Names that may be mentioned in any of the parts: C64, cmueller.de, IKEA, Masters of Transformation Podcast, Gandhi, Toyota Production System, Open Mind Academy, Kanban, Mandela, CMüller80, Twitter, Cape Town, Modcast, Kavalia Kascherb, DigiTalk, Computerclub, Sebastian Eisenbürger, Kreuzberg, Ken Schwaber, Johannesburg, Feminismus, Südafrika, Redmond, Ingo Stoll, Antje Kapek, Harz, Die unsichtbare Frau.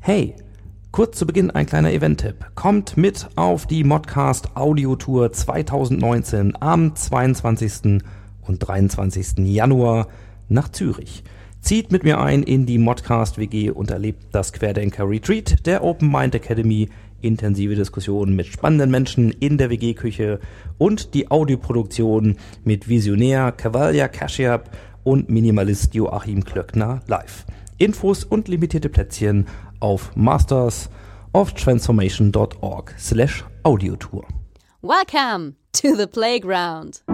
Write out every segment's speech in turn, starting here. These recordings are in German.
Hey, kurz zu Beginn ein kleiner Event-Tipp. Kommt mit auf die ModCast Audiotour 2019 am 22. und 23. Januar nach Zürich. Zieht mit mir ein in die ModCast WG und erlebt das Querdenker-Retreat der Open Mind Academy, intensive Diskussionen mit spannenden Menschen in der WG-Küche und die Audioproduktion mit Visionär Kavalia Kascherb und Minimalist Joachim Klöckner live. Infos und limitierte Plätzchen auf mastersoftransformation.org/audiotour. Welcome to the playground.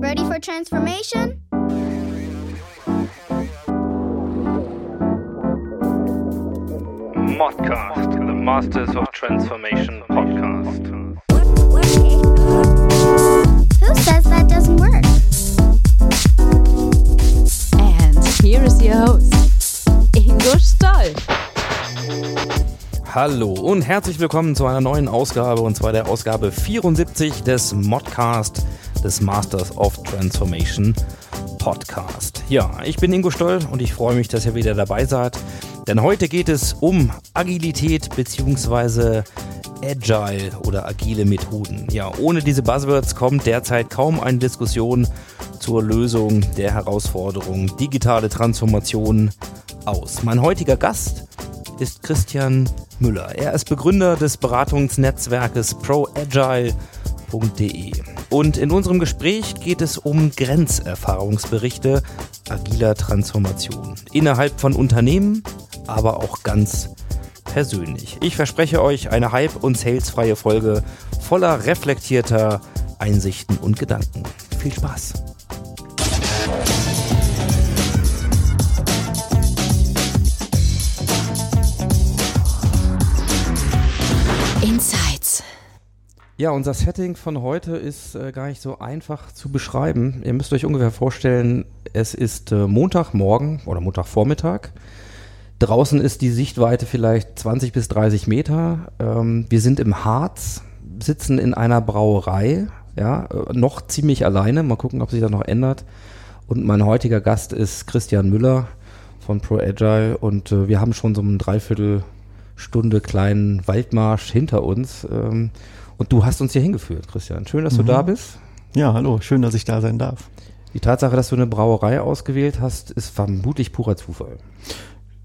Ready for transformation? Modcast, the Masters of Transformation Podcast. Who says that doesn't work? And here is your host, Ingo Stoll. Hallo und herzlich willkommen zu einer neuen Ausgabe, und zwar der Ausgabe 74 des Modcast, des Masters of Transformation Podcast. Ja, ich bin Ingo Stoll und ich freue mich, dass ihr wieder dabei seid. Denn heute geht es um Agilität bzw. Agile oder agile Methoden. Ja, ohne diese Buzzwords kommt derzeit kaum eine Diskussion zur Lösung der Herausforderung digitale Transformation aus. Mein heutiger Gast ist Christian Müller. Er ist Begründer des Beratungsnetzwerkes ProAgile.de. Und in unserem Gespräch geht es um Grenzerfahrungsberichte agiler Transformation innerhalb von Unternehmen, aber auch ganz persönlich. Ich verspreche euch eine hype- und salesfreie Folge voller reflektierter Einsichten und Gedanken. Viel Spaß! Insights. Ja, unser Setting von heute ist gar nicht so einfach zu beschreiben. Ihr müsst euch ungefähr vorstellen, es ist Montagmorgen oder Montagvormittag. Draußen ist die Sichtweite vielleicht 20 bis 30 Meter. Wir sind im Harz, sitzen in einer Brauerei, ja, noch ziemlich alleine. Mal gucken, ob sich das noch ändert. Und mein heutiger Gast ist Christian Müller von ProAgile. Und wir haben schon so eine Dreiviertelstunde kleinen Waldmarsch hinter uns. Und du hast uns hier hingeführt, Christian. Schön, dass du da bist. Ja, hallo. Schön, dass ich da sein darf. Die Tatsache, dass du eine Brauerei ausgewählt hast, ist vermutlich purer Zufall.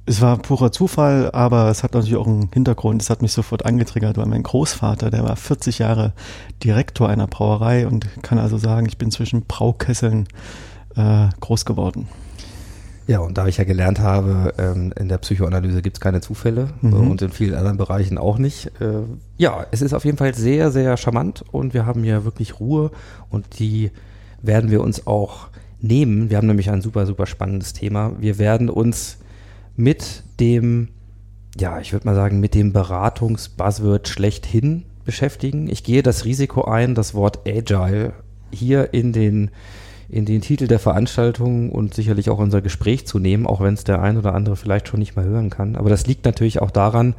Es war purer Zufall, aber es hat natürlich auch einen Hintergrund. Es hat mich sofort angetriggert, weil mein Großvater, der war 40 Jahre Direktor einer Brauerei und kann also sagen, ich bin zwischen Braukesseln groß geworden. Ja, und da ich ja gelernt habe, in der Psychoanalyse gibt es keine Zufälle und in vielen anderen Bereichen auch nicht. Ja, es ist auf jeden Fall sehr, sehr charmant und wir haben hier wirklich Ruhe und die werden wir uns auch nehmen. Wir haben nämlich ein super, super spannendes Thema. Wir werden uns mit dem, ja, ich würde mal sagen, mit dem Beratungs-Buzzword schlechthin beschäftigen. Ich gehe das Risiko ein, das Wort Agile hier in den Titel der Veranstaltung und sicherlich auch unser Gespräch zu nehmen, auch wenn es der ein oder andere vielleicht schon nicht mehr hören kann. Aber das liegt natürlich auch daran,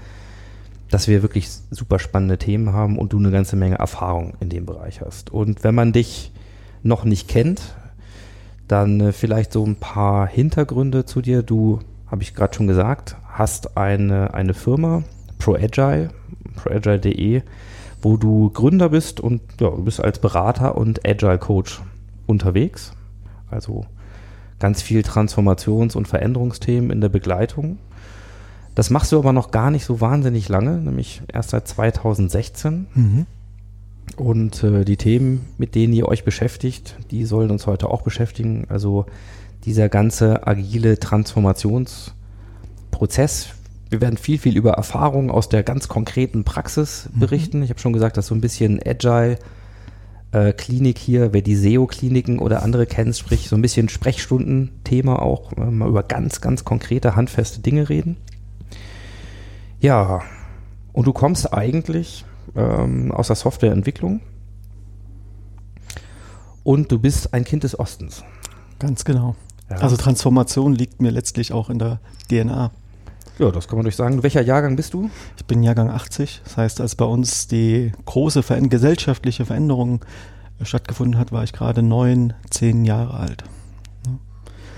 dass wir wirklich super spannende Themen haben und du eine ganze Menge Erfahrung in dem Bereich hast. Und wenn man dich noch nicht kennt, dann vielleicht so ein paar Hintergründe zu dir. Du, habe ich gerade schon gesagt, hast eine Firma, ProAgile, proagile.de, wo du Gründer bist und ja, du bist als Berater und Agile-Coach unterwegs. Also ganz viel Transformations- und Veränderungsthemen in der Begleitung. Das machst du aber noch gar nicht so wahnsinnig lange, nämlich erst seit 2016. Und die Themen, mit denen ihr euch beschäftigt, die sollen uns heute auch beschäftigen. Also dieser ganze agile Transformationsprozess. Wir werden viel über Erfahrungen aus der ganz konkreten Praxis berichten. Ich habe schon gesagt, dass so ein bisschen Agile-Klinik hier, wer die SEO-Kliniken oder andere kennt, sprich so ein bisschen Sprechstunden-Thema auch, mal über ganz, ganz konkrete, handfeste Dinge reden. Ja, und du kommst eigentlich aus der Softwareentwicklung und du bist ein Kind des Ostens. Ganz genau. Ja. Also Transformation liegt mir letztlich auch in der DNA. Ja, das kann man durch sagen. Welcher Jahrgang bist du? Ich bin Jahrgang 80. Das heißt, als bei uns die große gesellschaftliche Veränderung stattgefunden hat, war ich gerade 9, 10 Jahre alt.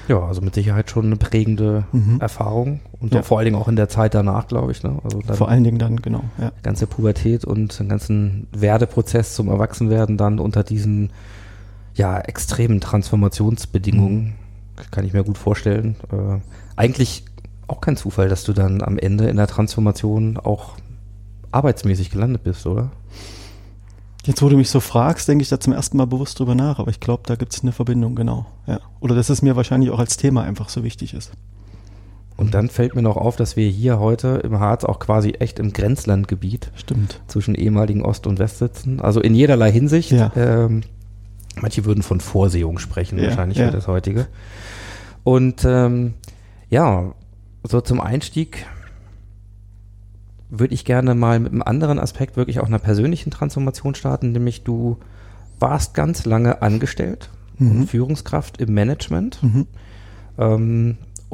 Ja, also mit Sicherheit schon eine prägende Erfahrung und vor allen Dingen auch in der Zeit danach, glaube ich. Ne? Also vor allen Dingen dann, genau. Ja. Ganze Pubertät und den ganzen Werdeprozess zum Erwachsenwerden dann unter diesen extremen Transformationsbedingungen, kann ich mir gut vorstellen. Eigentlich auch kein Zufall, dass du dann am Ende in der Transformation auch arbeitsmäßig gelandet bist, oder? Jetzt, wo du mich so fragst, denke ich da zum ersten Mal bewusst drüber nach, aber ich glaube, da gibt es eine Verbindung, genau. Ja. Oder dass es mir wahrscheinlich auch als Thema einfach so wichtig ist. Und dann fällt mir noch auf, dass wir hier heute im Harz auch quasi echt im Grenzlandgebiet zwischen ehemaligen Ost und West sitzen. Also in jederlei Hinsicht. Ja. Manche würden von Vorsehung sprechen, wahrscheinlich für das heutige. Und so zum Einstieg würde ich gerne mal mit einem anderen Aspekt wirklich auch einer persönlichen Transformation starten, nämlich du warst ganz lange angestellt und Führungskraft im Management und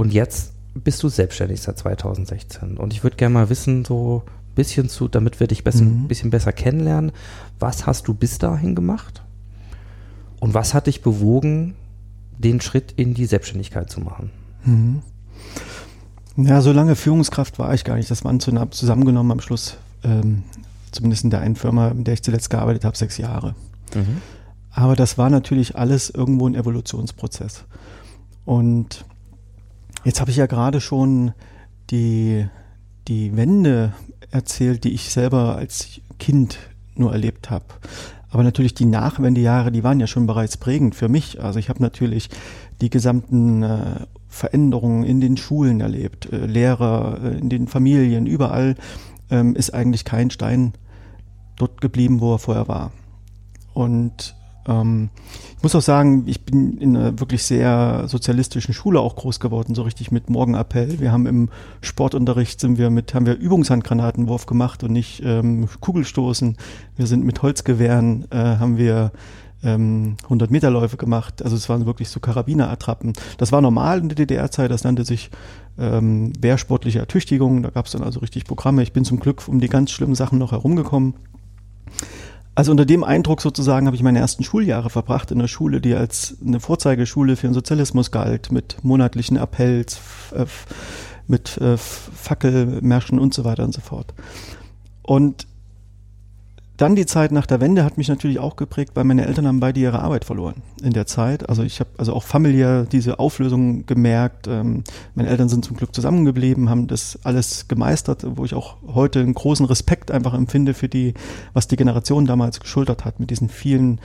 jetzt bist du selbstständig seit 2016 und ich würde gerne mal wissen, so ein bisschen zu, damit wir dich ein bisschen besser kennenlernen, was hast du bis dahin gemacht und was hat dich bewogen, den Schritt in die Selbstständigkeit zu machen? Mhm. Ja, so lange Führungskraft war ich gar nicht. Das waren zusammengenommen am Schluss, zumindest in der einen Firma, in der ich zuletzt gearbeitet habe, 6 Jahre. Mhm. Aber das war natürlich alles irgendwo ein Evolutionsprozess. Und jetzt habe ich ja gerade schon die Wende erzählt, die ich selber als Kind nur erlebt habe. Aber natürlich die Nachwendejahre, die waren ja schon bereits prägend für mich. Also ich habe natürlich die gesamten Veränderungen in den Schulen erlebt, Lehrer, in den Familien, überall ist eigentlich kein Stein dort geblieben, wo er vorher war. Und ich muss auch sagen, ich bin in einer wirklich sehr sozialistischen Schule auch groß geworden, so richtig mit Morgenappell. Wir haben im Sportunterricht haben wir Übungshandgranatenwurf gemacht und nicht Kugelstoßen. Wir sind mit Holzgewehren, haben wir 100-Meter-Läufe gemacht. Also es waren wirklich so Karabiner-Attrappen. Das war normal in der DDR-Zeit, das nannte sich wehrsportliche Ertüchtigung. Da gab es dann also richtig Programme. Ich bin zum Glück um die ganz schlimmen Sachen noch herumgekommen. Also unter dem Eindruck sozusagen habe ich meine ersten Schuljahre verbracht in der Schule, die als eine Vorzeigeschule für den Sozialismus galt, mit monatlichen Appells, mit Fackelmärschen und so weiter und so fort. Und dann die Zeit nach der Wende hat mich natürlich auch geprägt, weil meine Eltern haben beide ihre Arbeit verloren in der Zeit. Also ich habe also auch familiär diese Auflösung gemerkt. Meine Eltern sind zum Glück zusammengeblieben, haben das alles gemeistert, wo ich auch heute einen großen Respekt einfach empfinde für die, was die Generation damals geschultert hat mit diesen vielen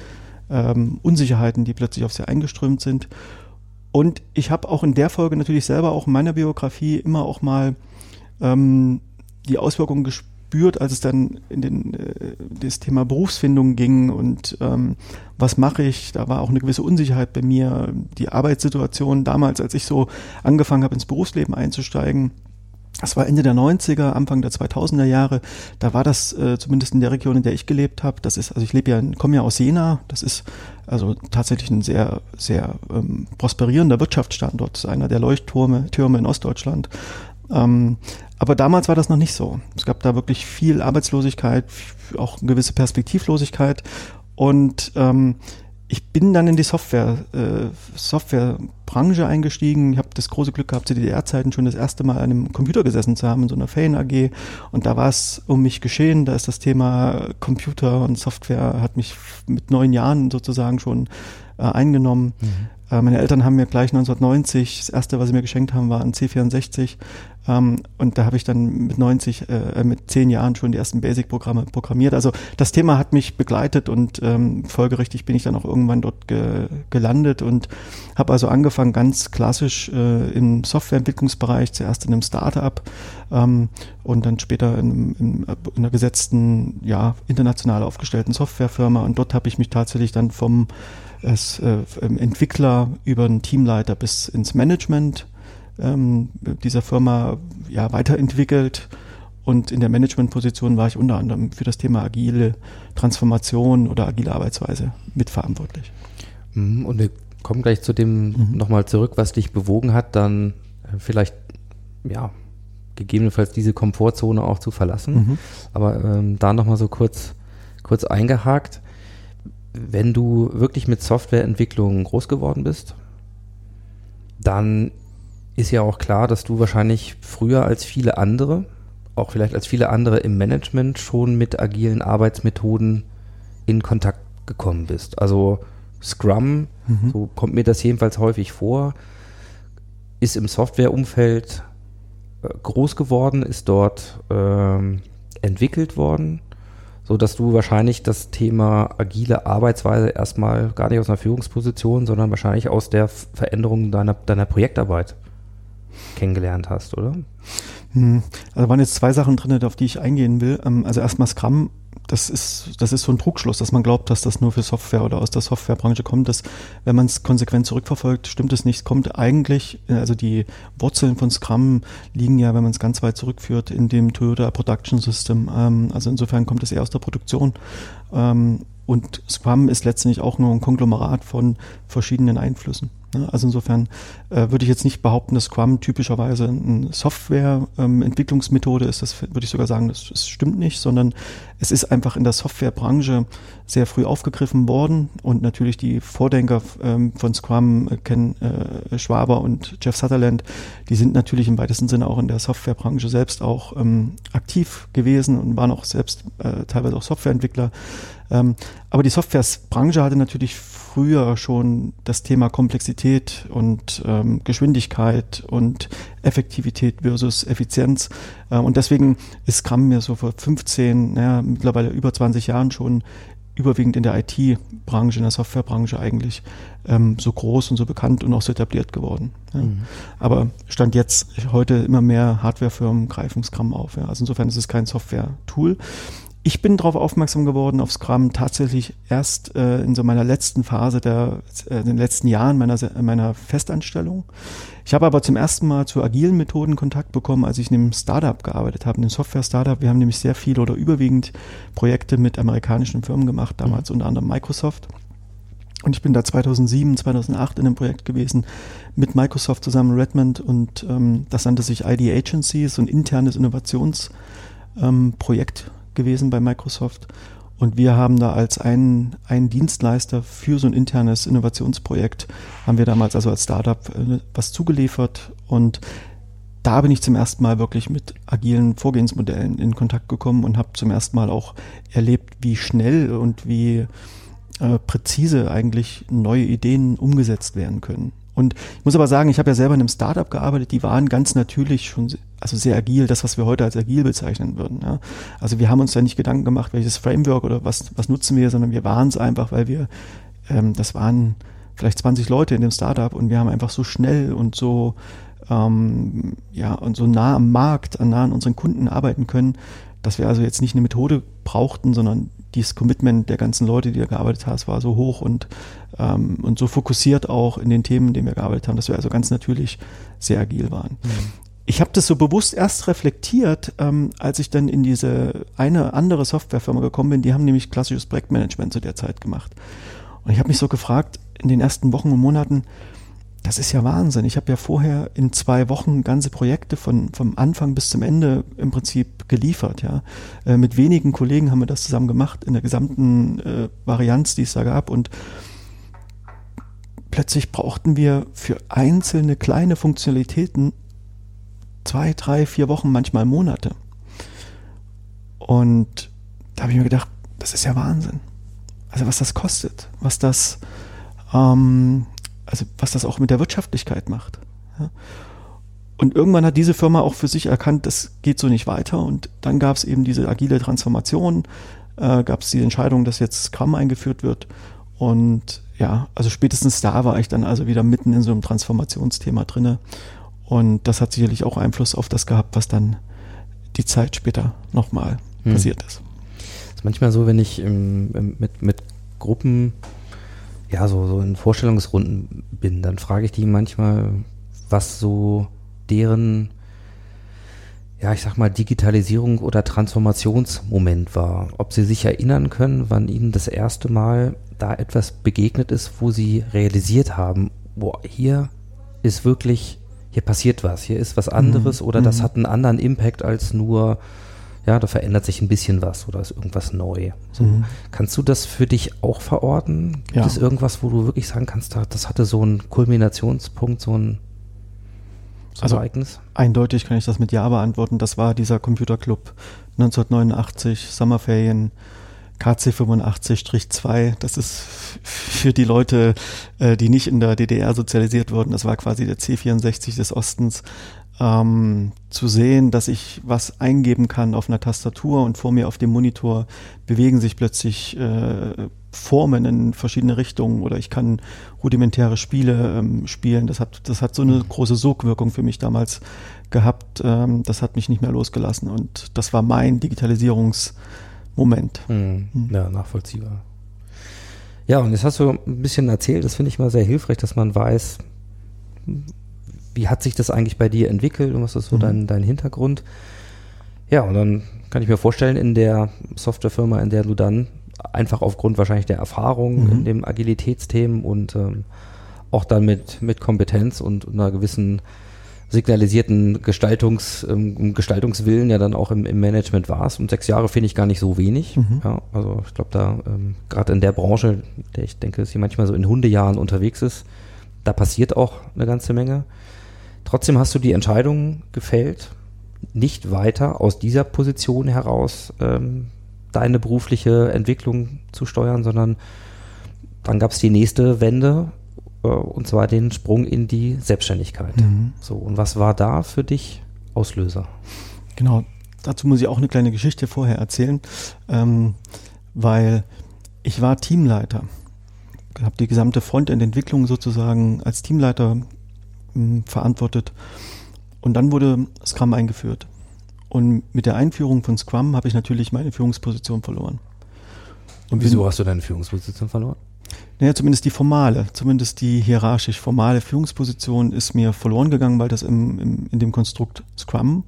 Unsicherheiten, die plötzlich auf sie eingeströmt sind. Und ich habe auch in der Folge natürlich selber auch in meiner Biografie immer auch mal die Auswirkungen gespürt, als es dann in das Thema Berufsfindung ging und was mache ich, da war auch eine gewisse Unsicherheit bei mir, die Arbeitssituation damals, als ich so angefangen habe, ins Berufsleben einzusteigen, das war Ende der 90er, Anfang der 2000er Jahre, da war das zumindest in der Region, in der ich gelebt habe, das ist, also ich komme ja aus Jena, das ist also tatsächlich ein sehr, sehr prosperierender Wirtschaftsstandort, das ist einer der Leuchttürme in Ostdeutschland. Aber damals war das noch nicht so. Es gab da wirklich viel Arbeitslosigkeit, auch eine gewisse Perspektivlosigkeit. Und ich bin dann in die Softwarebranche eingestiegen. Ich habe das große Glück gehabt, zu DDR-Zeiten schon das erste Mal an einem Computer gesessen zu haben, in so einer Ferien-AG. Und da war es um mich geschehen. Da ist das Thema Computer und Software hat mich mit 9 Jahren sozusagen schon eingenommen. Mhm. Meine Eltern haben mir gleich 1990, das erste, was sie mir geschenkt haben, war ein C64. Und da habe ich dann mit 10 Jahren schon die ersten Basic-Programme programmiert. Also das Thema hat mich begleitet und folgerichtig bin ich dann auch irgendwann dort gelandet und habe also angefangen ganz klassisch im Softwareentwicklungsbereich, zuerst in einem Startup und dann später in einer gesetzten, international aufgestellten Softwarefirma. Und dort habe ich mich tatsächlich dann vom Entwickler über einen Teamleiter bis ins Management dieser Firma weiterentwickelt und in der Managementposition war ich unter anderem für das Thema agile Transformation oder agile Arbeitsweise mitverantwortlich. Und wir kommen gleich zu dem nochmal zurück, was dich bewogen hat, dann vielleicht gegebenenfalls diese Komfortzone auch zu verlassen. Aber da nochmal so kurz eingehakt. Wenn du wirklich mit Softwareentwicklung groß geworden bist, dann ist ja auch klar, dass du wahrscheinlich früher als viele andere, auch vielleicht als viele andere im Management, schon mit agilen Arbeitsmethoden in Kontakt gekommen bist. Also Scrum, so kommt mir das jedenfalls häufig vor, ist im Softwareumfeld groß geworden, ist dort entwickelt worden, sodass du wahrscheinlich das Thema agile Arbeitsweise erstmal gar nicht aus einer Führungsposition, sondern wahrscheinlich aus der Veränderung deiner Projektarbeit kennengelernt hast, oder? Also waren jetzt zwei Sachen drin, auf die ich eingehen will. Also erstmal Scrum, das ist so ein Trugschluss, dass man glaubt, dass das nur für Software oder aus der Softwarebranche kommt, dass, wenn man es konsequent zurückverfolgt, stimmt es nicht. Es kommt eigentlich, also die Wurzeln von Scrum liegen ja, wenn man es ganz weit zurückführt, in dem Toyota Production System. Also insofern kommt es eher aus der Produktion. Und Scrum ist letztendlich auch nur ein Konglomerat von verschiedenen Einflüssen. Also insofern würde ich jetzt nicht behaupten, dass Scrum typischerweise eine Softwareentwicklungsmethode ist. Das würde ich sogar sagen, das stimmt nicht, sondern es ist einfach in der Softwarebranche sehr früh aufgegriffen worden. Und natürlich die Vordenker von Scrum, Ken Schwaber und Jeff Sutherland, die sind natürlich im weitesten Sinne auch in der Softwarebranche selbst auch aktiv gewesen und waren auch selbst teilweise auch Softwareentwickler. Aber die Softwarebranche hatte natürlich früher schon das Thema Komplexität und Geschwindigkeit und Effektivität versus Effizienz. Und deswegen ist Scrum mir so vor 15, mittlerweile über 20 Jahren schon überwiegend in der IT-Branche, in der Softwarebranche eigentlich so groß und so bekannt und auch so etabliert geworden. Ja. Mhm. Aber Stand jetzt, heute immer mehr Hardwarefirmen greifen Scrum auf. Ja. Also insofern ist es kein Software-Tool. Ich bin darauf aufmerksam geworden, auf Scrum, tatsächlich erst in so meiner letzten Phase, den letzten Jahren meiner Festanstellung. Ich habe aber zum ersten Mal zu agilen Methoden Kontakt bekommen, als ich in einem Startup gearbeitet habe, in einem Software-Startup. Wir haben nämlich sehr viele oder überwiegend Projekte mit amerikanischen Firmen gemacht, damals unter anderem Microsoft. Und ich bin da 2007, 2008 in einem Projekt gewesen mit Microsoft zusammen, Redmond, und das nannte sich ID Agencies, so ein internes Innovationsprojekt gewesen bei Microsoft, und wir haben da als einen Dienstleister für so ein internes Innovationsprojekt, haben wir damals also als Startup was zugeliefert, und da bin ich zum ersten Mal wirklich mit agilen Vorgehensmodellen in Kontakt gekommen und habe zum ersten Mal auch erlebt, wie schnell und wie präzise eigentlich neue Ideen umgesetzt werden können. Und ich muss aber sagen, ich habe ja selber in einem Startup gearbeitet, die waren ganz natürlich schon, also sehr agil, das, was wir heute als agil bezeichnen würden. Ja. Also wir haben uns da nicht Gedanken gemacht, welches Framework oder was nutzen wir, sondern wir waren es einfach, weil wir, das waren vielleicht 20 Leute in dem Startup, und wir haben einfach so schnell und so, und so nah am Markt, nah an unseren Kunden arbeiten können, dass wir also jetzt nicht eine Methode brauchten, sondern dieses Commitment der ganzen Leute, die da gearbeitet haben, war so hoch und so fokussiert auch in den Themen, in denen wir gearbeitet haben, dass wir also ganz natürlich sehr agil waren. Mhm. Ich habe das so bewusst erst reflektiert, als ich dann in diese eine andere Softwarefirma gekommen bin. Die haben nämlich klassisches Projektmanagement zu der Zeit gemacht. Und ich habe mich so gefragt, in den ersten Wochen und Monaten, das ist ja Wahnsinn. Ich habe ja vorher in 2 Wochen ganze Projekte vom Anfang bis zum Ende im Prinzip geliefert. Ja. Mit wenigen Kollegen haben wir das zusammen gemacht, in der gesamten Varianz, die es da gab. Und plötzlich brauchten wir für einzelne kleine Funktionalitäten 2, 3, 4 Wochen, manchmal Monate. Und da habe ich mir gedacht, das ist ja Wahnsinn. Also was das kostet, was das auch mit der Wirtschaftlichkeit macht. Ja. Und irgendwann hat diese Firma auch für sich erkannt, das geht so nicht weiter. Und dann gab es eben diese agile Transformation, gab es die Entscheidung, dass jetzt Scrum eingeführt wird. Und ja, also spätestens da war ich dann also wieder mitten in so einem Transformationsthema drinne. Und das hat sicherlich auch Einfluss auf das gehabt, was dann die Zeit später nochmal passiert ist. Das ist manchmal so, wenn ich mit Gruppen so in Vorstellungsrunden bin, dann frage ich die manchmal, was so deren, Digitalisierung oder Transformationsmoment war. Ob sie sich erinnern können, wann ihnen das erste Mal da etwas begegnet ist, wo sie realisiert haben, boah, hier passiert was, hier ist was anderes, oder das hat einen anderen Impact als nur, da verändert sich ein bisschen was oder ist irgendwas neu. So. Kannst du das für dich auch verorten? Gibt es irgendwas, wo du wirklich sagen kannst, das hatte so einen Kulminationspunkt, so einen also Ereignis? Eindeutig kann ich das mit Ja beantworten. Das war dieser Computerclub 1989, Sommerferien, KC 85-2. Das ist für die Leute, die nicht in der DDR sozialisiert wurden, das war quasi der C64 des Ostens, zu sehen, dass ich was eingeben kann auf einer Tastatur und vor mir auf dem Monitor bewegen sich plötzlich Formen in verschiedene Richtungen oder ich kann rudimentäre Spiele spielen. Das hat so eine große Sogwirkung für mich damals gehabt. Das hat mich nicht mehr losgelassen und das war mein Digitalisierungsmoment. Ja, nachvollziehbar. Ja, und jetzt hast du ein bisschen erzählt, das finde ich mal sehr hilfreich, dass man weiß, wie hat sich das eigentlich bei dir entwickelt und was ist so dein Hintergrund? Ja, und dann kann ich mir vorstellen, in der Softwarefirma, in der du dann einfach aufgrund wahrscheinlich der Erfahrung in dem Agilitätsthemen und auch dann mit Kompetenz und einer gewissen signalisierten Gestaltungswillen ja dann auch im Management warst. Und 6 Jahre finde ich gar nicht so wenig. Ja, also ich glaube da, gerade in der Branche, der ich denke, dass sie manchmal so in Hundejahren unterwegs ist, da passiert auch eine ganze Menge. Trotzdem hast du die Entscheidung gefällt, nicht weiter aus dieser Position heraus deine berufliche Entwicklung zu steuern, sondern dann gab es die nächste Wende und zwar den Sprung in die Selbstständigkeit. So, und was war da für dich Auslöser? Genau, dazu muss ich auch eine kleine Geschichte vorher erzählen, weil ich war Teamleiter. Ich habe die gesamte Frontend-Entwicklung sozusagen als Teamleiter verantwortet. Und dann wurde Scrum eingeführt. Und mit der Einführung von Scrum habe ich natürlich meine Führungsposition verloren. Und wieso hast du deine Führungsposition verloren? Naja, zumindest die hierarchisch formale Führungsposition ist mir verloren gegangen, weil das in dem Konstrukt Scrum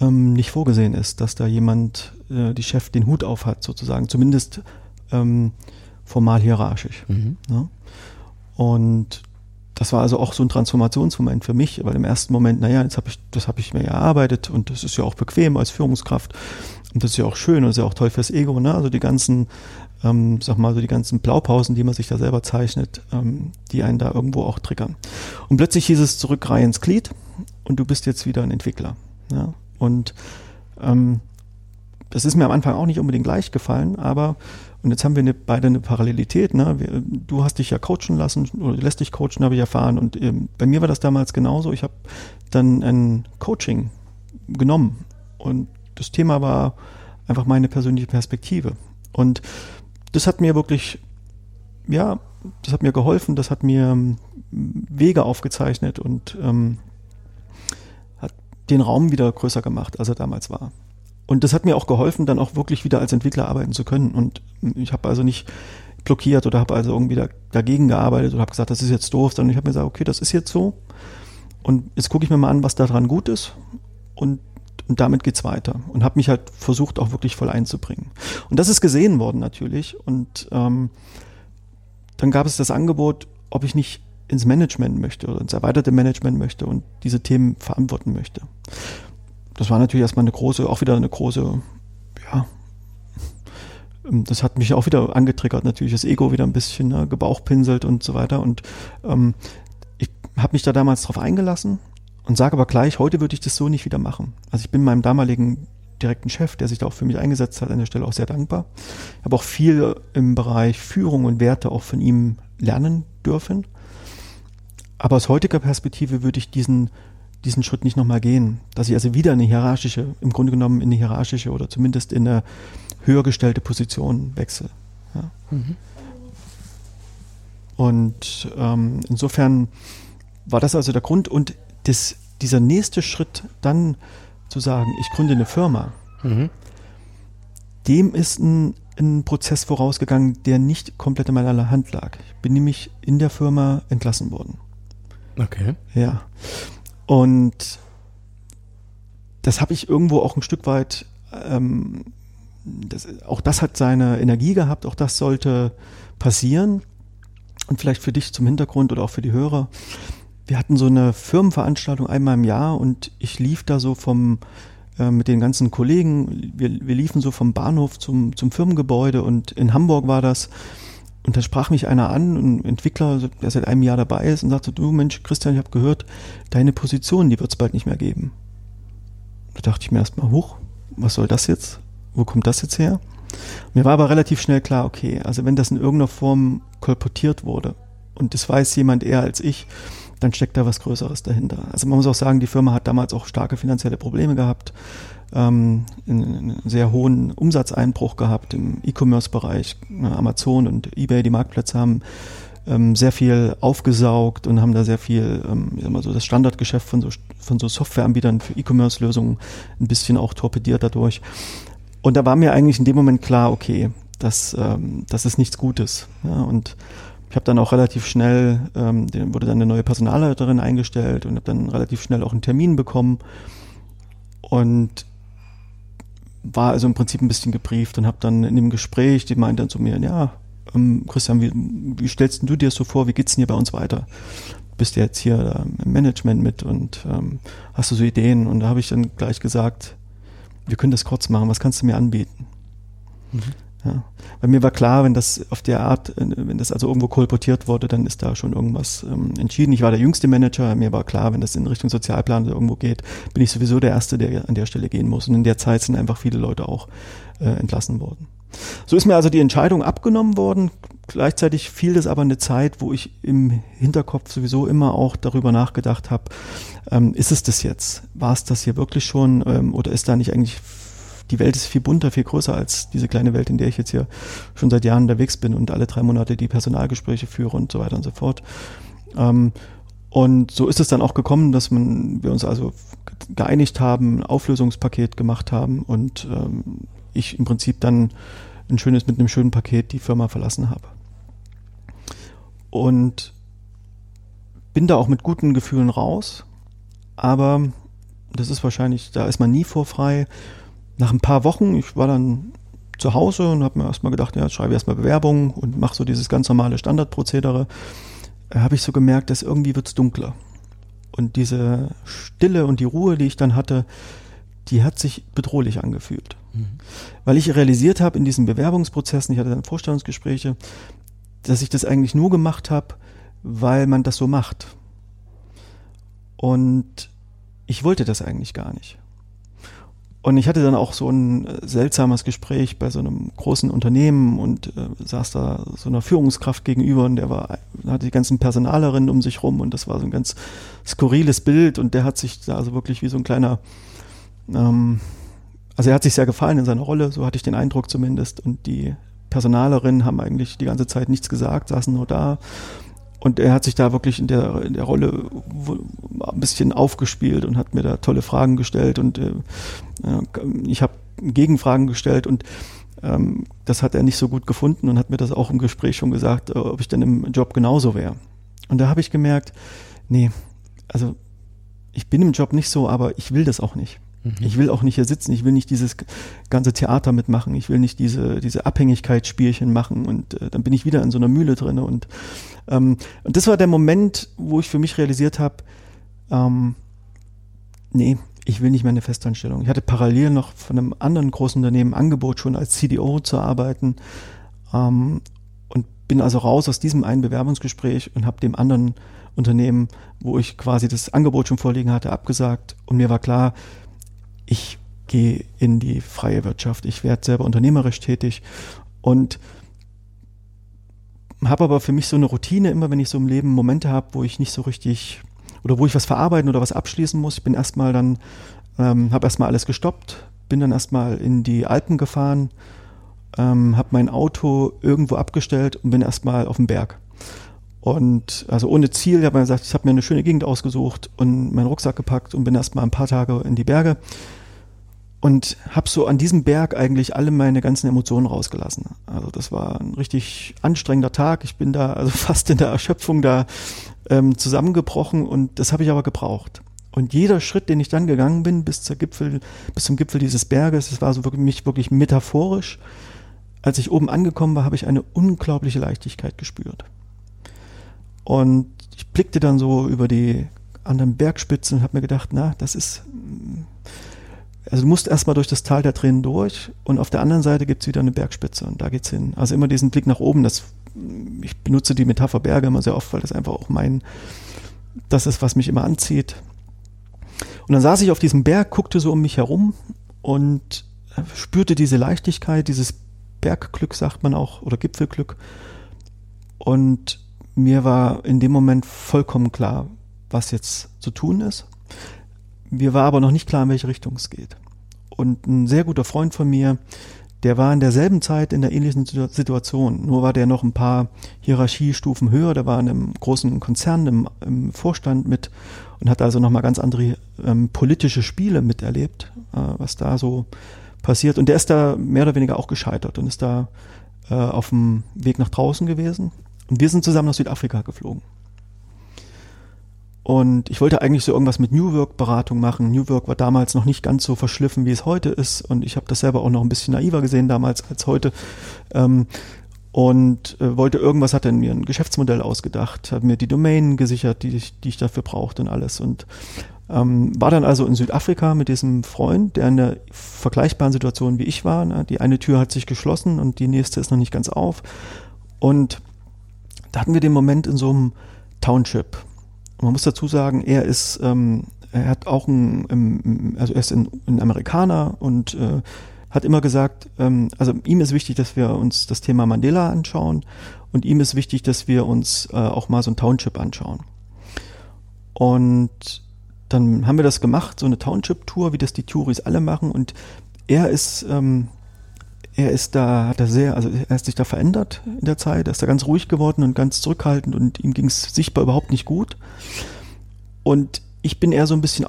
nicht vorgesehen ist, dass da jemand, die Chef, den Hut auf hat sozusagen, zumindest formal hierarchisch. Ja? Und das war also auch so ein Transformationsmoment für mich, weil im ersten Moment, das habe ich mir ja erarbeitet und das ist ja auch bequem als Führungskraft und das ist ja auch schön und das ist ja auch toll fürs Ego, ne? Also die ganzen, die ganzen Blaupausen, die man sich da selber zeichnet, die einen da irgendwo auch triggern. Und plötzlich hieß es zurück rein ins Glied und du bist jetzt wieder ein Entwickler. Ja? Und das ist mir am Anfang auch nicht unbedingt leicht gefallen, aber und jetzt haben wir beide eine Parallelität. Ne? Du hast dich ja coachen lassen oder lässt dich coachen, habe ich erfahren. Und bei mir war das damals genauso. Ich habe dann ein Coaching genommen. Und das Thema war einfach meine persönliche Perspektive. Und das hat mir wirklich, das hat mir geholfen. Das hat mir Wege aufgezeichnet und hat den Raum wieder größer gemacht, als er damals war. Und das hat mir auch geholfen, dann auch wirklich wieder als Entwickler arbeiten zu können. Und ich habe also nicht blockiert oder habe also irgendwie dagegen gearbeitet oder habe gesagt, das ist jetzt doof, sondern ich habe mir gesagt, okay, das ist jetzt so. Und jetzt gucke ich mir mal an, was daran gut ist. Und damit geht's weiter. Und habe mich halt versucht, auch wirklich voll einzubringen. Und das ist gesehen worden natürlich. Und dann gab es das Angebot, ob ich nicht ins Management möchte oder ins erweiterte Management möchte und diese Themen verantworten möchte. Das war natürlich erstmal das hat mich auch wieder angetriggert, natürlich das Ego wieder ein bisschen gebauchpinselt und so weiter. Und ich habe mich da damals drauf eingelassen und sage aber gleich, heute würde ich das so nicht wieder machen. Also ich bin meinem damaligen direkten Chef, der sich da auch für mich eingesetzt hat, an der Stelle auch sehr dankbar. Ich habe auch viel im Bereich Führung und Werte auch von ihm lernen dürfen. Aber aus heutiger Perspektive würde ich diesen Schritt nicht nochmal gehen, dass ich also wieder im Grunde genommen in eine hierarchische oder zumindest in eine höher gestellte Position wechsle. Ja. Und insofern war das also der Grund und dieser nächste Schritt dann zu sagen, ich gründe eine Firma, dem ist ein Prozess vorausgegangen, der nicht komplett in meiner Hand lag. Ich bin nämlich in der Firma entlassen worden. Okay. Ja. Und das habe ich irgendwo auch ein Stück weit, auch das hat seine Energie gehabt, auch das sollte passieren. Und vielleicht für dich zum Hintergrund oder auch für die Hörer, wir hatten so eine Firmenveranstaltung einmal im Jahr und ich lief da so mit den ganzen Kollegen, wir liefen so vom Bahnhof zum Firmengebäude und in Hamburg war das. Und da sprach mich einer an, ein Entwickler, der seit einem Jahr dabei ist, und sagte, du Mensch, Christian, ich habe gehört, deine Position, die wird es bald nicht mehr geben. Da dachte ich mir erstmal, huch, was soll das jetzt? Wo kommt das jetzt her? Mir war aber relativ schnell klar, okay, also wenn das in irgendeiner Form kolportiert wurde und das weiß jemand eher als ich, dann steckt da was Größeres dahinter. Also man muss auch sagen, die Firma hat damals auch starke finanzielle Probleme gehabt, einen sehr hohen Umsatzeinbruch gehabt im E-Commerce-Bereich. Amazon und eBay, die Marktplätze, haben sehr viel aufgesaugt und haben da sehr viel, das Standardgeschäft von so Softwareanbietern für E-Commerce-Lösungen ein bisschen auch torpediert dadurch. Und da war mir eigentlich in dem Moment klar, okay, das ist nichts Gutes. Ja, und ich habe dann auch relativ schnell, wurde dann eine neue Personalleiterin eingestellt und habe dann relativ schnell auch einen Termin bekommen und war also im Prinzip ein bisschen gebrieft und habe dann in dem Gespräch, die meinte dann zu mir, ja, Christian, wie stellst du dir das so vor, wie geht's denn hier bei uns weiter? Bist du jetzt hier im Management mit und hast du so Ideen? Und da habe ich dann gleich gesagt, wir können das kurz machen, was kannst du mir anbieten? Mhm. Ja. Bei mir war klar, wenn das auf der Art, wenn das also irgendwo kolportiert wurde, dann ist da schon irgendwas entschieden. Ich war der jüngste Manager, mir war klar, wenn das in Richtung Sozialplan irgendwo geht, bin ich sowieso der Erste, der an der Stelle gehen muss. Und in der Zeit sind einfach viele Leute auch entlassen worden. So ist mir also die Entscheidung abgenommen worden. Gleichzeitig fiel das aber eine Zeit, wo ich im Hinterkopf sowieso immer auch darüber nachgedacht habe, ist es das jetzt? War es das hier wirklich schon? Oder ist da nicht eigentlich, die Welt ist viel bunter, viel größer als diese kleine Welt, in der ich jetzt hier schon seit Jahren unterwegs bin und alle 3 Monate die Personalgespräche führe und so weiter und so fort. Und so ist es dann auch gekommen, dass wir uns also geeinigt haben, ein Auflösungspaket gemacht haben und ich im Prinzip dann mit einem schönen Paket die Firma verlassen habe. Und bin da auch mit guten Gefühlen raus, aber das ist wahrscheinlich, da ist man nie vorfrei. Nach ein paar Wochen, ich war dann zu Hause und habe mir erstmal gedacht, ja, jetzt schreibe ich erstmal Bewerbung und mache so dieses ganz normale Standardprozedere, habe ich so gemerkt, dass irgendwie wird's dunkler. Und diese Stille und die Ruhe, die ich dann hatte, die hat sich bedrohlich angefühlt. Mhm. Weil ich realisiert habe in diesen Bewerbungsprozessen, ich hatte dann Vorstellungsgespräche, dass ich das eigentlich nur gemacht habe, weil man das so macht. Und ich wollte das eigentlich gar nicht. Und ich hatte dann auch so ein seltsames Gespräch bei so einem großen Unternehmen und saß da so einer Führungskraft gegenüber und hatte die ganzen Personalerinnen um sich rum und das war so ein ganz skurriles Bild und der hat sich da also wirklich wie so ein kleiner, er hat sich sehr gefallen in seiner Rolle, so hatte ich den Eindruck zumindest, und die Personalerinnen haben eigentlich die ganze Zeit nichts gesagt, saßen nur da. Und er hat sich da wirklich in der Rolle ein bisschen aufgespielt und hat mir da tolle Fragen gestellt und ich habe Gegenfragen gestellt und das hat er nicht so gut gefunden und hat mir das auch im Gespräch schon gesagt, ob ich denn im Job genauso wäre. Und da habe ich gemerkt, nee, also ich bin im Job nicht so, aber ich will das auch nicht. Ich will auch nicht hier sitzen, ich will nicht dieses ganze Theater mitmachen, ich will nicht diese Abhängigkeitsspielchen machen und dann bin ich wieder in so einer Mühle drin und das war der Moment, wo ich für mich realisiert habe, nee, ich will nicht mehr eine Festanstellung. Ich hatte parallel noch von einem anderen großen Unternehmen Angebot, schon als CDO zu arbeiten, und bin also raus aus diesem einen Bewerbungsgespräch und habe dem anderen Unternehmen, wo ich quasi das Angebot schon vorliegen hatte, abgesagt und mir war klar, ich gehe in die freie Wirtschaft, ich werde selber unternehmerisch tätig und habe aber für mich so eine Routine, immer wenn ich so im Leben Momente habe, wo ich nicht so richtig oder wo ich was verarbeiten oder was abschließen muss. Ich bin erstmal dann, habe erstmal alles gestoppt, bin dann erstmal in die Alpen gefahren, habe mein Auto irgendwo abgestellt und bin erstmal auf dem Berg. Und also ohne Ziel, ich habe mir gesagt, ich habe mir eine schöne Gegend ausgesucht und meinen Rucksack gepackt und bin erstmal ein paar Tage in die Berge und habe so an diesem Berg eigentlich alle meine ganzen Emotionen rausgelassen. Also das war ein richtig anstrengender Tag, ich bin da also fast in der Erschöpfung da zusammengebrochen und das habe ich aber gebraucht. Und jeder Schritt, den ich dann gegangen bin bis zum Gipfel dieses Berges, das war so für mich wirklich metaphorisch. Als ich oben angekommen war, habe ich eine unglaubliche Leichtigkeit gespürt. Und ich blickte dann so über die anderen Bergspitzen und habe mir gedacht, du musst erstmal durch das Tal der Tränen durch und auf der anderen Seite gibt es wieder eine Bergspitze und da geht's hin. Also immer diesen Blick nach oben, das ich benutze die Metapher Berge immer sehr oft, weil das einfach auch das ist, was mich immer anzieht. Und dann saß ich auf diesem Berg, guckte so um mich herum und spürte diese Leichtigkeit, dieses Bergglück, sagt man auch, oder Gipfelglück. Und mir war in dem Moment vollkommen klar, was jetzt zu tun ist. Mir war aber noch nicht klar, in welche Richtung es geht. Und ein sehr guter Freund von mir, der war in derselben Zeit in der ähnlichen Situation, nur war der noch ein paar Hierarchiestufen höher, der war in einem großen Konzern im Vorstand mit und hat also nochmal ganz andere politische Spiele miterlebt, was da so passiert. Und der ist da mehr oder weniger auch gescheitert und ist da auf dem Weg nach draußen gewesen. Und wir sind zusammen nach Südafrika geflogen. Und ich wollte eigentlich so irgendwas mit New Work-Beratung machen. New Work war damals noch nicht ganz so verschliffen, wie es heute ist. Und ich habe das selber auch noch ein bisschen naiver gesehen damals als heute. Und wollte irgendwas, hatte mir ein Geschäftsmodell ausgedacht, habe mir die Domänen gesichert, die ich dafür brauchte und alles. Und war dann also in Südafrika mit diesem Freund, der in der vergleichbaren Situation wie ich war. Ne? Die eine Tür hat sich geschlossen und die nächste ist noch nicht ganz auf. Und da hatten wir den Moment in so einem Township. Man muss dazu sagen, er ist ein Amerikaner und hat immer gesagt, also ihm ist wichtig, dass wir uns das Thema Mandela anschauen und ihm ist wichtig, dass wir uns auch mal so ein Township anschauen. Und dann haben wir das gemacht, so eine Township-Tour, wie das die Touris alle machen, und er hat sich da verändert in der Zeit, er ist da ganz ruhig geworden und ganz zurückhaltend und ihm ging es sichtbar überhaupt nicht gut. Und ich bin eher so ein bisschen,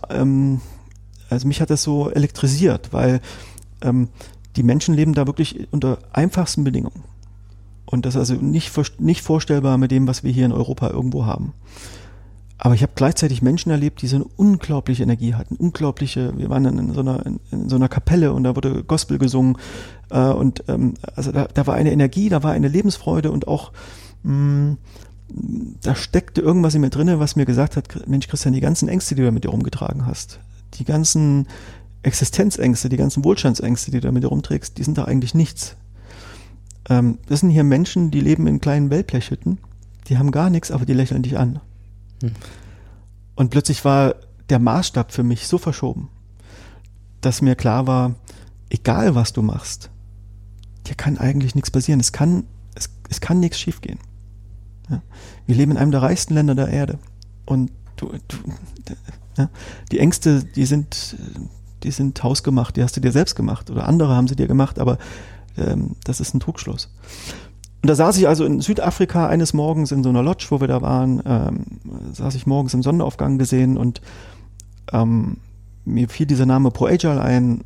also mich hat das so elektrisiert, weil die Menschen leben da wirklich unter einfachsten Bedingungen. Und das ist also nicht vorstellbar mit dem, was wir hier in Europa irgendwo haben. Aber ich habe gleichzeitig Menschen erlebt, die so eine unglaubliche Energie hatten, wir waren dann in so einer Kapelle und da wurde Gospel gesungen und also da war eine Energie, da war eine Lebensfreude und auch da steckte irgendwas in mir drin, was mir gesagt hat, Mensch Christian, die ganzen Ängste, die du mit dir rumgetragen hast, die ganzen Existenzängste, die ganzen Wohlstandsängste, die du mit dir rumträgst, die sind da eigentlich nichts. Das sind hier Menschen, die leben in kleinen Wellblechhütten, die haben gar nichts, aber die lächeln dich an. Und plötzlich war der Maßstab für mich so verschoben, dass mir klar war, egal was du machst, dir kann eigentlich nichts passieren. Es kann nichts schiefgehen. Ja? Wir leben in einem der reichsten Länder der Erde. Und die Ängste, die sind hausgemacht, die hast du dir selbst gemacht oder andere haben sie dir gemacht, aber das ist ein Trugschluss. Und da saß ich also in Südafrika eines Morgens in so einer Lodge, wo wir da waren, saß ich morgens im Sonnenaufgang gesehen und mir fiel dieser Name ProAgile ein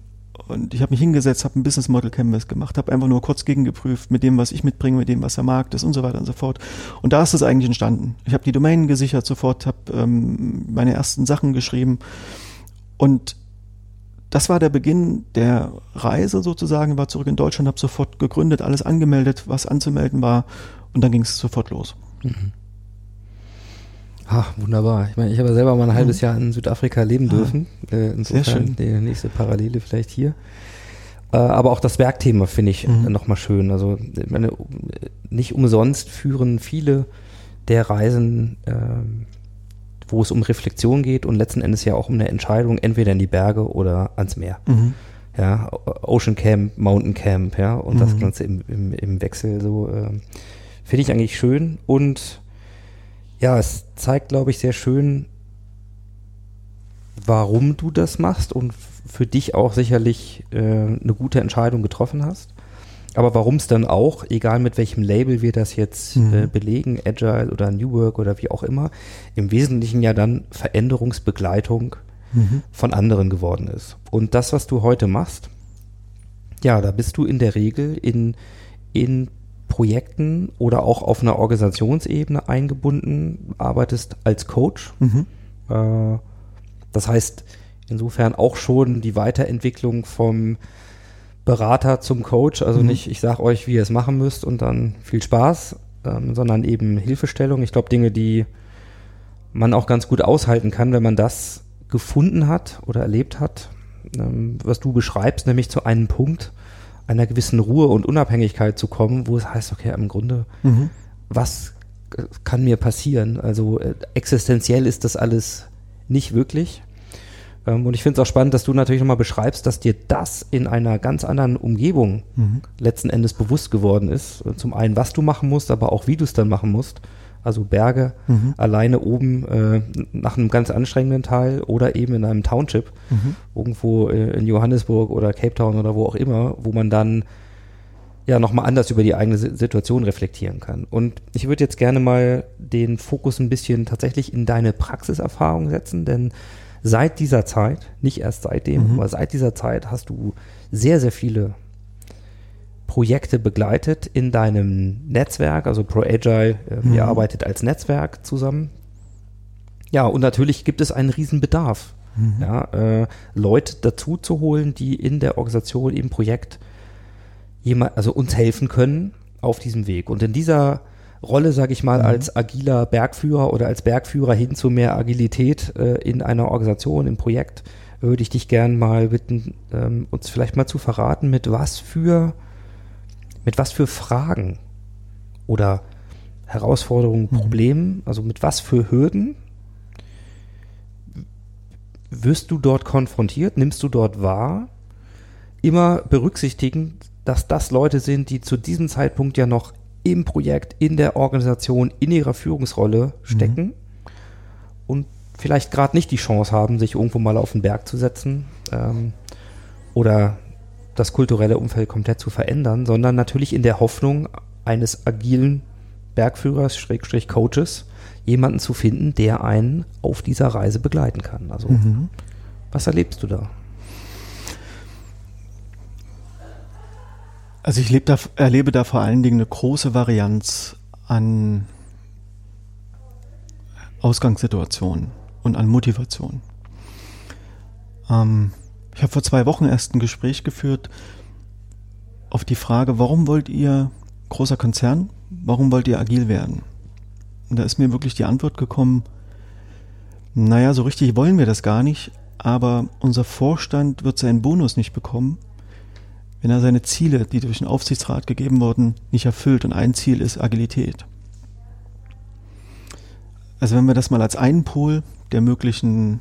und ich habe mich hingesetzt, habe ein Business Model Canvas gemacht, habe einfach nur kurz gegengeprüft mit dem, was ich mitbringe, mit dem, was der Markt ist und so weiter und so fort. Und da ist das eigentlich entstanden. Ich habe die Domänen gesichert sofort, habe meine ersten Sachen geschrieben und das war der Beginn der Reise sozusagen, war zurück in Deutschland, habe sofort gegründet, alles angemeldet, was anzumelden war und dann ging es sofort los. Mhm. Ah, wunderbar. Ich meine, ich habe ja selber mal ein halbes Jahr in Südafrika leben dürfen. Insofern sehr schön. Die nächste Parallele vielleicht hier. Aber auch das Bergthema finde ich nochmal schön. Also ich meine, nicht umsonst führen viele der Reisen wo es um Reflexion geht und letzten Endes ja auch um eine Entscheidung, entweder in die Berge oder ans Meer. Mhm. Ja, Ocean Camp, Mountain Camp, ja, und das Ganze im Wechsel so, finde ich eigentlich schön und ja, es zeigt, glaube ich, sehr schön, warum du das machst und für dich auch sicherlich eine gute Entscheidung getroffen hast. Aber warum es dann auch, egal mit welchem Label wir das jetzt belegen, Agile oder New Work oder wie auch immer, im Wesentlichen ja dann Veränderungsbegleitung von anderen geworden ist. Und das, was du heute machst, ja, da bist du in der Regel in Projekten oder auch auf einer Organisationsebene eingebunden, arbeitest als Coach. Das heißt, insofern auch schon die Weiterentwicklung vom Berater zum Coach, also nicht, ich sag euch, wie ihr es machen müsst und dann viel Spaß, sondern eben Hilfestellung. Ich glaube, Dinge, die man auch ganz gut aushalten kann, wenn man das gefunden hat oder erlebt hat, was du beschreibst, nämlich zu einem Punkt, einer gewissen Ruhe und Unabhängigkeit zu kommen, wo es heißt, okay, im Grunde, was kann mir passieren? Also existenziell ist das alles nicht wirklich. Und ich finde es auch spannend, dass du natürlich nochmal beschreibst, dass dir das in einer ganz anderen Umgebung letzten Endes bewusst geworden ist. Zum einen, was du machen musst, aber auch wie du es dann machen musst. Also Berge alleine oben nach einem ganz anstrengenden Teil oder eben in einem Township, irgendwo in Johannesburg oder Cape Town oder wo auch immer, wo man dann ja nochmal anders über die eigene Situation reflektieren kann. Und ich würde jetzt gerne mal den Fokus ein bisschen tatsächlich in deine Praxiserfahrung setzen, denn seit dieser Zeit, nicht erst seitdem, aber seit dieser Zeit hast du sehr, sehr viele Projekte begleitet in deinem Netzwerk, also ProAgile, ihr arbeitet als Netzwerk zusammen. Ja, und natürlich gibt es einen riesen Bedarf, Leute dazu zu holen, die in der Organisation, im Projekt uns helfen können auf diesem Weg. Und in dieser Rolle, sage ich mal, als agiler Bergführer oder als Bergführer hin zu mehr Agilität in einer Organisation, im Projekt, würde ich dich gern mal bitten, uns vielleicht mal zu verraten, mit was für Fragen oder Herausforderungen, Problemen, also mit was für Hürden wirst du dort konfrontiert, nimmst du dort wahr, immer berücksichtigen, dass das Leute sind, die zu diesem Zeitpunkt ja noch im Projekt, in der Organisation, in ihrer Führungsrolle stecken und vielleicht gerade nicht die Chance haben, sich irgendwo mal auf den Berg zu setzen oder das kulturelle Umfeld komplett zu verändern, sondern natürlich in der Hoffnung eines agilen Bergführers, Coaches, jemanden zu finden, der einen auf dieser Reise begleiten kann. Also, was erlebst du da? Also ich erlebe da vor allen Dingen eine große Varianz an Ausgangssituationen und an Motivation. Ich habe vor 2 Wochen erst ein Gespräch geführt auf die Frage, warum wollt ihr großer Konzern, warum wollt ihr agil werden? Und da ist mir wirklich die Antwort gekommen, naja, so richtig wollen wir das gar nicht, aber unser Vorstand wird seinen Bonus nicht bekommen, wenn er seine Ziele, die durch den Aufsichtsrat gegeben wurden, nicht erfüllt. Und ein Ziel ist Agilität. Also wenn wir das mal als einen Pol der möglichen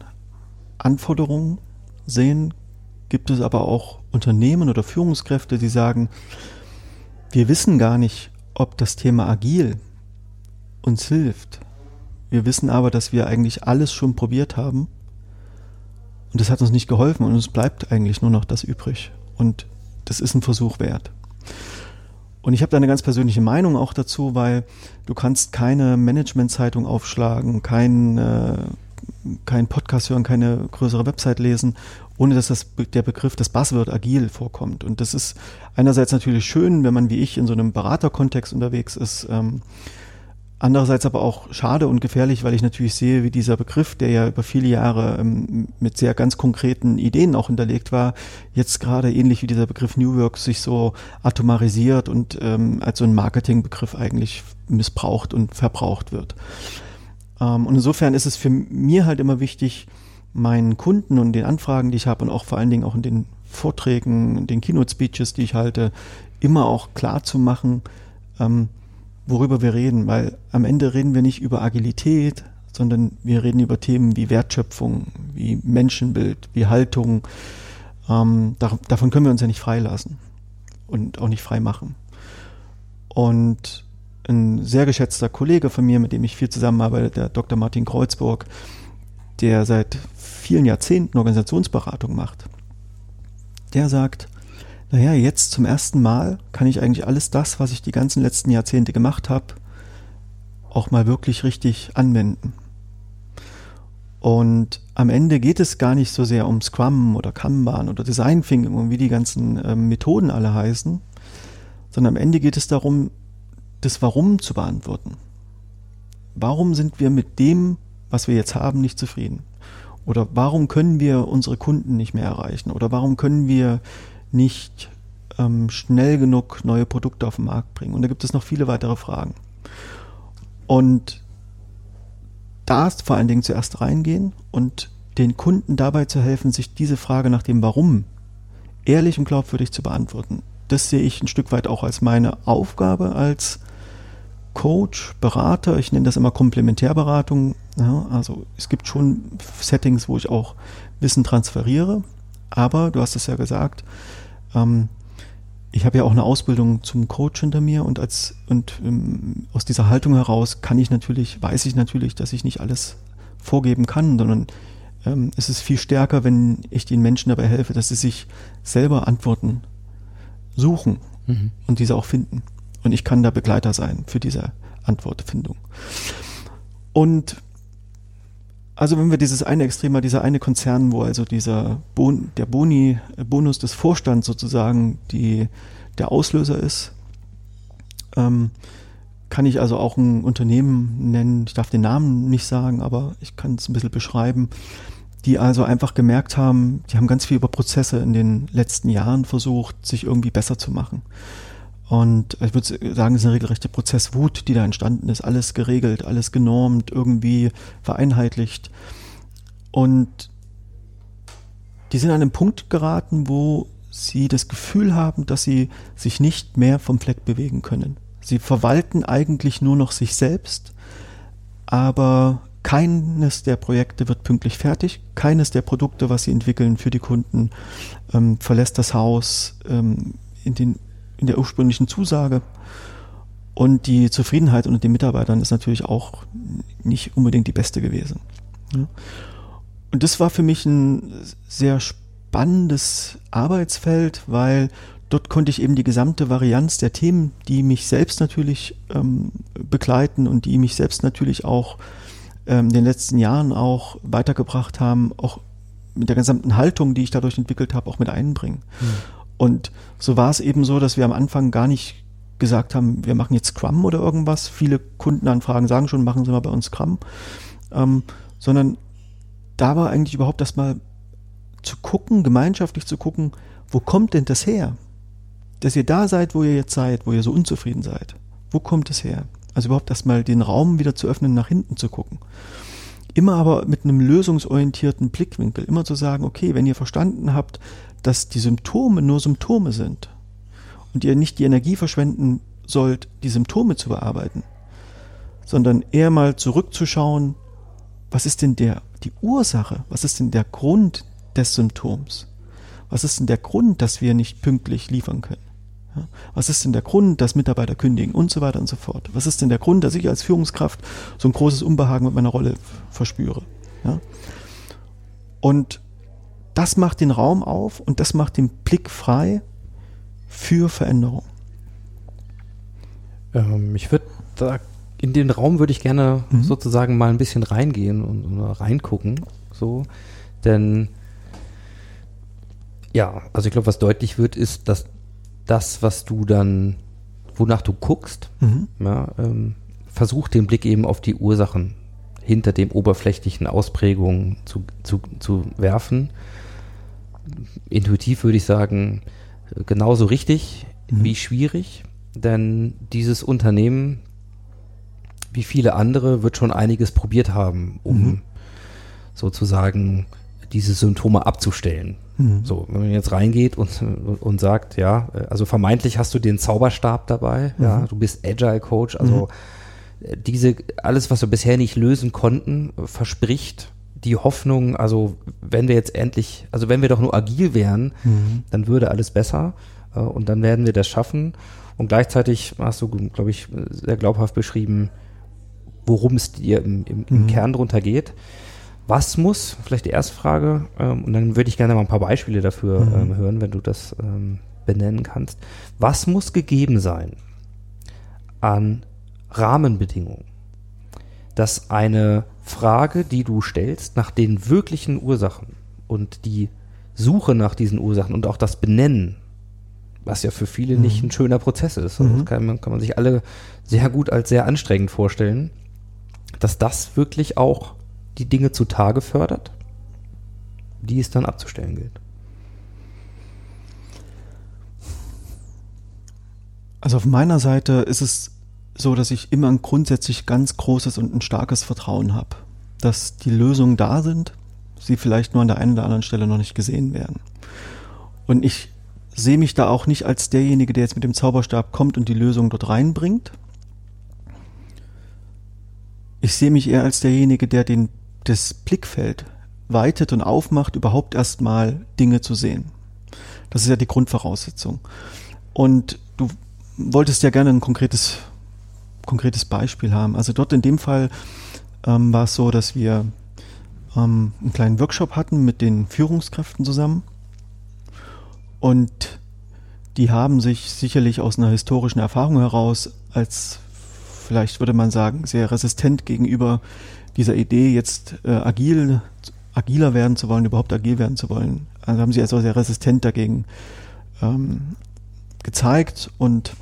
Anforderungen sehen, gibt es aber auch Unternehmen oder Führungskräfte, die sagen, wir wissen gar nicht, ob das Thema agil uns hilft. Wir wissen aber, dass wir eigentlich alles schon probiert haben und das hat uns nicht geholfen und uns bleibt eigentlich nur noch das übrig und das ist ein Versuch wert. Und ich habe da eine ganz persönliche Meinung auch dazu, weil du kannst keine Management-Zeitung aufschlagen, keinen Podcast hören, keine größere Website lesen, ohne dass der Begriff, das Buzzword agil vorkommt. Und das ist einerseits natürlich schön, wenn man wie ich in so einem Beraterkontext unterwegs ist, andererseits aber auch schade und gefährlich, weil ich natürlich sehe, wie dieser Begriff, der ja über viele Jahre mit sehr ganz konkreten Ideen auch hinterlegt war, jetzt gerade ähnlich wie dieser Begriff New Work sich so atomarisiert und als so ein Marketingbegriff eigentlich missbraucht und verbraucht wird. Und insofern ist es für mir halt immer wichtig, meinen Kunden und den Anfragen, die ich habe und auch vor allen Dingen auch in den Vorträgen, den Keynote-Speeches, die ich halte, immer auch klar zu machen, worüber wir reden. Weil am Ende reden wir nicht über Agilität, sondern wir reden über Themen wie Wertschöpfung, wie Menschenbild, wie Haltung. Davon können wir uns ja nicht freilassen und auch nicht frei machen. Und ein sehr geschätzter Kollege von mir, mit dem ich viel zusammenarbeite, der Dr. Martin Kreuzburg, der seit vielen Jahrzehnten Organisationsberatung macht, der sagt, naja, jetzt zum ersten Mal kann ich eigentlich alles das, was ich die ganzen letzten Jahrzehnte gemacht habe, auch mal wirklich richtig anwenden. Und am Ende geht es gar nicht so sehr um Scrum oder Kanban oder Design Thinking und wie die ganzen Methoden alle heißen, sondern am Ende geht es darum, das Warum zu beantworten. Warum sind wir mit dem, was wir jetzt haben, nicht zufrieden? Oder warum können wir unsere Kunden nicht mehr erreichen? Oder warum können wir nicht schnell genug neue Produkte auf den Markt bringen? Und da gibt es noch viele weitere Fragen. Und da vor allen Dingen zuerst reingehen und den Kunden dabei zu helfen, sich diese Frage nach dem Warum ehrlich und glaubwürdig zu beantworten. das sehe ich ein Stück weit auch als meine Aufgabe als Coach, Berater, ich nenne das immer Komplementärberatung. Ja, also es gibt schon Settings, wo ich auch Wissen transferiere, aber du hast es ja gesagt, ich habe ja auch eine Ausbildung zum Coach hinter mir und aus dieser Haltung heraus weiß ich natürlich, dass ich nicht alles vorgeben kann, sondern es ist viel stärker, wenn ich den Menschen dabei helfe, dass sie sich selber Antworten suchen und diese auch finden. Und ich kann da Begleiter sein für diese Antwortfindung. Und also wenn wir dieses eine Extrem, dieser eine Konzern, wo also der Bonus des Vorstands sozusagen der Auslöser ist, kann ich also auch ein Unternehmen nennen, ich darf den Namen nicht sagen, aber ich kann es ein bisschen beschreiben, die also einfach gemerkt haben, die haben ganz viel über Prozesse in den letzten Jahren versucht, sich irgendwie besser zu machen. Und ich würde sagen, es ist eine regelrechte Prozesswut, die da entstanden ist. Alles geregelt, alles genormt, irgendwie vereinheitlicht. Und die sind an einen Punkt geraten, wo sie das Gefühl haben, dass sie sich nicht mehr vom Fleck bewegen können. Sie verwalten eigentlich nur noch sich selbst, aber keines der Projekte wird pünktlich fertig. Keines der Produkte, was sie entwickeln für die Kunden, verlässt das Haus in der ursprünglichen Zusage, und die Zufriedenheit unter den Mitarbeitern ist natürlich auch nicht unbedingt die beste gewesen. Ja. Und das war für mich ein sehr spannendes Arbeitsfeld, weil dort konnte ich eben die gesamte Varianz der Themen, die mich selbst natürlich begleiten und die mich selbst natürlich auch in den letzten Jahren auch weitergebracht haben, auch mit der gesamten Haltung, die ich dadurch entwickelt habe, auch mit einbringen. Mhm. Und so war es eben so, dass wir am Anfang gar nicht gesagt haben, wir machen jetzt Scrum oder irgendwas. Viele Kundenanfragen sagen schon, machen Sie mal bei uns Scrum. Sondern da war eigentlich überhaupt erstmal zu gucken, gemeinschaftlich zu gucken, wo kommt denn das her? Dass ihr da seid, wo ihr jetzt seid, wo ihr so unzufrieden seid. Wo kommt es her? Also überhaupt erstmal den Raum wieder zu öffnen, nach hinten zu gucken. Immer aber mit einem lösungsorientierten Blickwinkel. Immer zu sagen, okay, wenn ihr verstanden habt, dass die Symptome nur Symptome sind und ihr nicht die Energie verschwenden sollt, die Symptome zu bearbeiten, sondern eher mal zurückzuschauen, was ist denn die Ursache, was ist denn der Grund des Symptoms? Was ist denn der Grund, dass wir nicht pünktlich liefern können? Ja? Was ist denn der Grund, dass Mitarbeiter kündigen und so weiter und so fort? Was ist denn der Grund, dass ich als Führungskraft so ein großes Unbehagen mit meiner Rolle verspüre? Ja? Und das macht den Raum auf und das macht den Blick frei für Veränderung. In den Raum würde ich gerne sozusagen mal ein bisschen reingehen und reingucken. So. Denn ja, also ich glaube, was deutlich wird, ist, dass das, was du dann, wonach du guckst, versuch den Blick eben auf die Ursachen hinter dem oberflächlichen Ausprägungen zu werfen. Intuitiv würde ich sagen, genauso richtig wie schwierig, denn dieses Unternehmen, wie viele andere, wird schon einiges probiert haben, um sozusagen diese Symptome abzustellen. So, wenn man jetzt reingeht und sagt, ja, also vermeintlich hast du den Zauberstab dabei, ja, du bist Agile Coach, also alles, was wir bisher nicht lösen konnten, verspricht die Hoffnung, also wenn wir doch nur agil wären, dann würde alles besser und dann werden wir das schaffen. Und gleichzeitig hast du, glaube ich, sehr glaubhaft beschrieben, worum es dir im Kern drunter geht. Was muss, vielleicht die erste Frage, und dann würde ich gerne mal ein paar Beispiele dafür hören, wenn du das benennen kannst. Was muss gegeben sein an Rahmenbedingungen, dass eine Frage, die du stellst, nach den wirklichen Ursachen und die Suche nach diesen Ursachen und auch das Benennen, was ja für viele nicht ein schöner Prozess ist, das kann man sich alle sehr gut als sehr anstrengend vorstellen, dass das wirklich auch die Dinge zutage fördert, die es dann abzustellen gilt. Also auf meiner Seite ist es so, dass ich immer ein grundsätzlich ganz großes und ein starkes Vertrauen habe, dass die Lösungen da sind, sie vielleicht nur an der einen oder anderen Stelle noch nicht gesehen werden. Und ich sehe mich da auch nicht als derjenige, der jetzt mit dem Zauberstab kommt und die Lösung dort reinbringt. Ich sehe mich eher als derjenige, der das Blickfeld weitet und aufmacht, überhaupt erstmal Dinge zu sehen. Das ist ja die Grundvoraussetzung. Und du wolltest ja gerne ein konkretes Beispiel haben. Also dort in dem Fall war es so, dass wir einen kleinen Workshop hatten mit den Führungskräften zusammen. Und die haben sich sicherlich aus einer historischen Erfahrung heraus als, vielleicht würde man sagen, sehr resistent gegenüber dieser Idee, jetzt agiler werden zu wollen, überhaupt agil werden zu wollen. Also haben sie also sehr resistent dagegen gezeigt. Und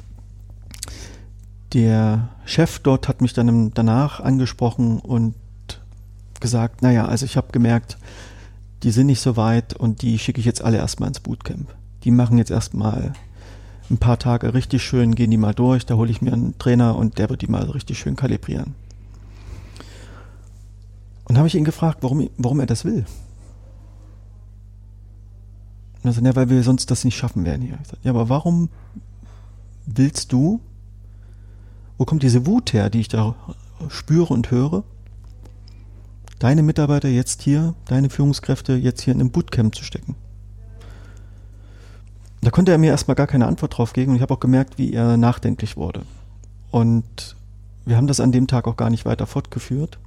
der Chef dort hat mich dann danach angesprochen und gesagt, naja, also ich habe gemerkt, die sind nicht so weit und die schicke ich jetzt alle erstmal ins Bootcamp. Die machen jetzt erstmal ein paar Tage richtig schön, gehen die mal durch, da hole ich mir einen Trainer und der wird die mal richtig schön kalibrieren. Und habe ich ihn gefragt, warum er das will. Und er sagt, ja, weil wir sonst das nicht schaffen werden hier. Ich sage, ja, aber warum willst du, wo kommt diese Wut her, die ich da spüre und höre, deine Mitarbeiter jetzt hier, deine Führungskräfte jetzt hier in einem Bootcamp zu stecken? Da konnte er mir erstmal gar keine Antwort drauf geben und ich habe auch gemerkt, wie er nachdenklich wurde. Und wir haben das an dem Tag auch gar nicht weiter fortgeführt.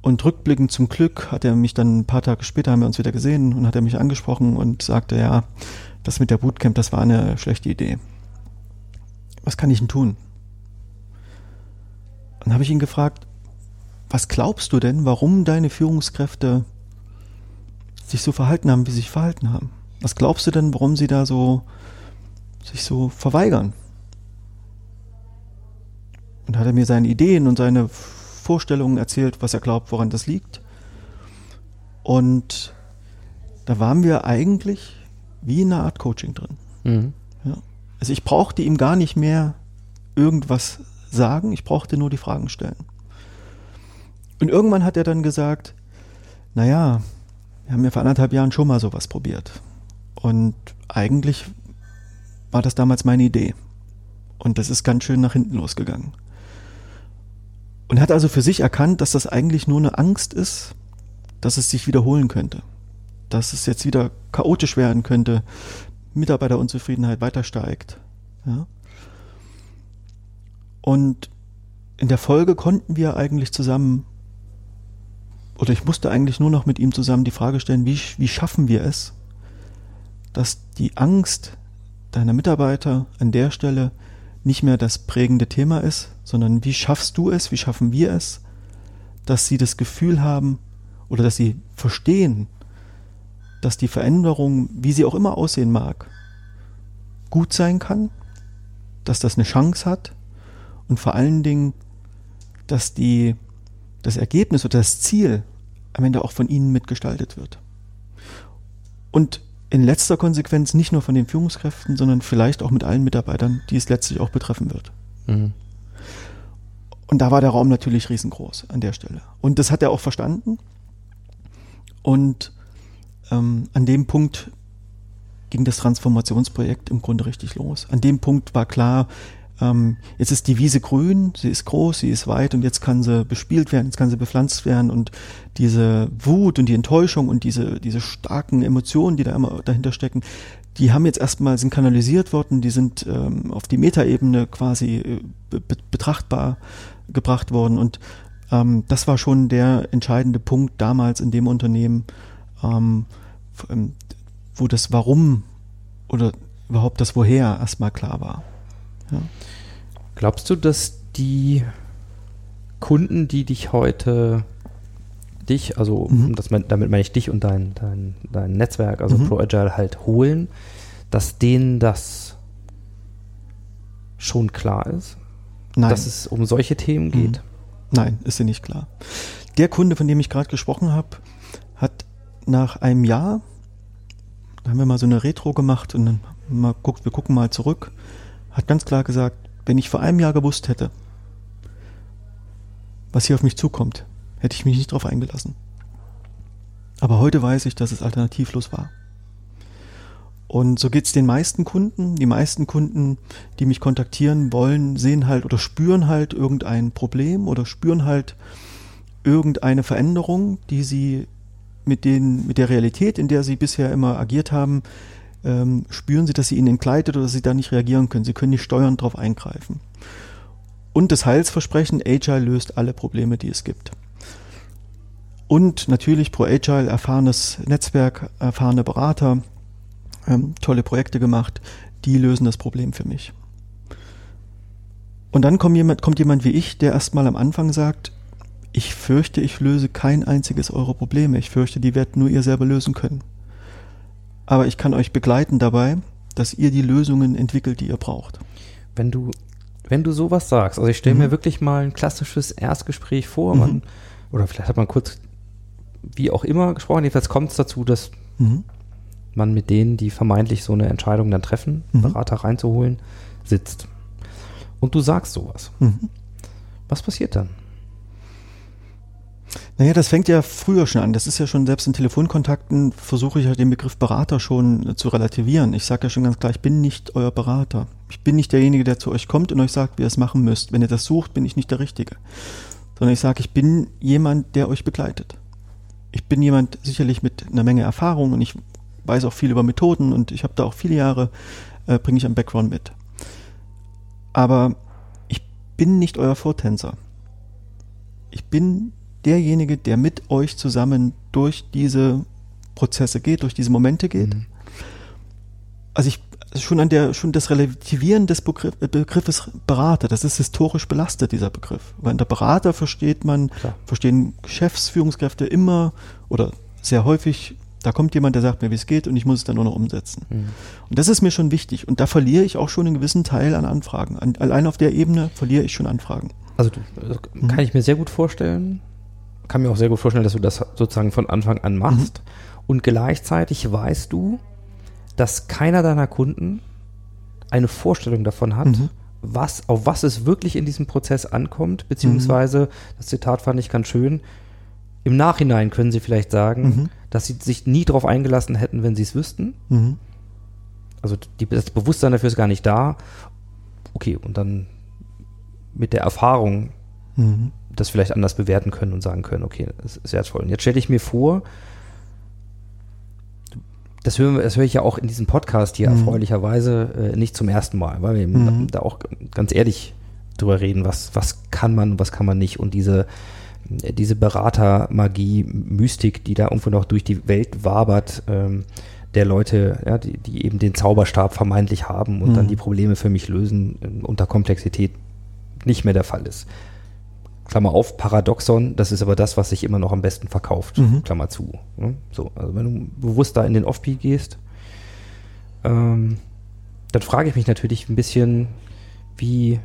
Und rückblickend zum Glück hat er mich dann ein paar Tage später, haben wir uns wieder gesehen und hat er mich angesprochen und sagte, ja, das mit der Bootcamp, das war eine schlechte Idee. Was kann ich denn tun? Und dann habe ich ihn gefragt, was glaubst du denn, warum deine Führungskräfte sich so verhalten haben, wie sie sich verhalten haben? Was glaubst du denn, warum sie da sich so verweigern? Und hat er mir seine Ideen und seine Vorstellungen erzählt, was er glaubt, woran das liegt. Und da waren wir eigentlich wie in einer Art Coaching drin. Mhm. Ja. Also ich brauchte ihm gar nicht mehr irgendwas sagen, ich brauchte nur die Fragen stellen. Und irgendwann hat er dann gesagt, naja, wir haben ja vor 1,5 Jahren schon mal sowas probiert. Und eigentlich war das damals meine Idee. Und das ist ganz schön nach hinten losgegangen. Und hat also für sich erkannt, dass das eigentlich nur eine Angst ist, dass es sich wiederholen könnte. Dass es jetzt wieder chaotisch werden könnte, Mitarbeiterunzufriedenheit weiter steigt. Ja. Und in der Folge konnten wir eigentlich zusammen, oder ich musste eigentlich nur noch mit ihm zusammen die Frage stellen, wie schaffen wir es, dass die Angst deiner Mitarbeiter an der Stelle nicht mehr das prägende Thema ist, sondern wie schaffst du es, wie schaffen wir es, dass sie das Gefühl haben oder dass sie verstehen, dass die Veränderung, wie sie auch immer aussehen mag, gut sein kann, dass das eine Chance hat und vor allen Dingen, dass das Ergebnis oder das Ziel am Ende auch von ihnen mitgestaltet wird. Und in letzter Konsequenz nicht nur von den Führungskräften, sondern vielleicht auch mit allen Mitarbeitern, die es letztlich auch betreffen wird. Mhm. Und da war der Raum natürlich riesengroß an der Stelle. Und das hat er auch verstanden. Und an dem Punkt ging das Transformationsprojekt im Grunde richtig los. An dem Punkt war klar, jetzt ist die Wiese grün, sie ist groß, sie ist weit und jetzt kann sie bespielt werden, jetzt kann sie bepflanzt werden und diese Wut und die Enttäuschung und diese starken Emotionen, die da immer dahinter stecken, die haben jetzt erstmal, sind kanalisiert worden, die sind auf die Metaebene quasi betrachtbar gebracht worden und das war schon der entscheidende Punkt damals in dem Unternehmen, wo das Warum oder überhaupt das Woher erstmal klar war. Ja. Glaubst du, dass die Kunden, die dich heute, damit meine ich dich und dein Netzwerk, also ProAgile halt holen, dass denen das schon klar ist? Nein. Dass es um solche Themen geht? Nein, ist dir nicht klar. Der Kunde, von dem ich gerade gesprochen habe, hat nach einem Jahr, da haben wir mal so eine Retro gemacht und dann wir gucken mal zurück, hat ganz klar gesagt, wenn ich vor einem Jahr gewusst hätte, was hier auf mich zukommt, hätte ich mich nicht drauf eingelassen. Aber heute weiß ich, dass es alternativlos war. Und so geht's den meisten Kunden. Die meisten Kunden, die mich kontaktieren wollen, sehen halt oder spüren halt irgendein Problem oder spüren halt irgendeine Veränderung, die sie mit der Realität, in der sie bisher immer agiert haben, spüren sie, dass sie ihnen entgleitet oder dass sie da nicht reagieren können. Sie können nicht steuernd drauf eingreifen. Und das Heilsversprechen, Agile löst alle Probleme, die es gibt. Und natürlich ProAgile, erfahrenes Netzwerk, erfahrene Berater, tolle Projekte gemacht, die lösen das Problem für mich. Und dann kommt jemand wie ich, der erstmal am Anfang sagt, ich fürchte, ich löse kein einziges eurer Probleme. Ich fürchte, die werdet nur ihr selber lösen können. Aber ich kann euch begleiten dabei, dass ihr die Lösungen entwickelt, die ihr braucht. Wenn du sowas sagst, also ich stelle mir wirklich mal ein klassisches Erstgespräch vor, oder vielleicht hat man kurz, wie auch immer, gesprochen, jedenfalls kommt es dazu, dass man mit denen, die vermeintlich so eine Entscheidung dann treffen, Berater reinzuholen, sitzt. Und du sagst sowas. Was passiert dann? Naja, das fängt ja früher schon an. Das ist ja schon, selbst in Telefonkontakten versuche ich ja den Begriff Berater schon zu relativieren. Ich sage ja schon ganz klar, ich bin nicht euer Berater. Ich bin nicht derjenige, der zu euch kommt und euch sagt, wie ihr es machen müsst. Wenn ihr das sucht, bin ich nicht der Richtige. Sondern ich sage, ich bin jemand, der euch begleitet. Ich bin jemand sicherlich mit einer Menge Erfahrung und ich weiß auch viel über Methoden und ich habe da auch viele Jahre, bringe ich am Background mit. Aber ich bin nicht euer Vortänzer. Ich bin derjenige, der mit euch zusammen durch diese Prozesse geht, durch diese Momente geht. Also das Relativieren des Begriffes Berater, das ist historisch belastet, dieser Begriff. Weil unter Berater verstehen Chefs, Führungskräfte immer oder sehr häufig, da kommt jemand, der sagt mir, wie es geht und ich muss es dann nur noch umsetzen. Und das ist mir schon wichtig und da verliere ich auch schon einen gewissen Teil an Anfragen. Allein auf der Ebene verliere ich schon Anfragen. Also kann ich mir sehr gut vorstellen, dass du das sozusagen von Anfang an machst und gleichzeitig weißt du, dass keiner deiner Kunden eine Vorstellung davon hat, auf was es wirklich in diesem Prozess ankommt, beziehungsweise, das Zitat fand ich ganz schön, im Nachhinein können sie vielleicht sagen, dass sie sich nie darauf eingelassen hätten, wenn sie es wüssten. Also das Bewusstsein dafür ist gar nicht da. Okay, und dann mit der Erfahrung das vielleicht anders bewerten können und sagen können, okay, das ist wertvoll. Und jetzt stelle ich mir vor, das höre ich ja auch in diesem Podcast hier erfreulicherweise nicht zum ersten Mal, weil wir da auch ganz ehrlich drüber reden, was kann man und was kann man nicht. Und diese Beratermagie, Mystik, die da irgendwo noch durch die Welt wabert, der Leute, ja, die eben den Zauberstab vermeintlich haben und dann die Probleme für mich lösen, unter Komplexität nicht mehr der Fall ist. Klammer auf, Paradoxon, das ist aber das, was sich immer noch am besten verkauft, Klammer zu. Ne? So, also wenn du bewusst da in den Off-Peak gehst, dann frage ich mich natürlich ein bisschen, wie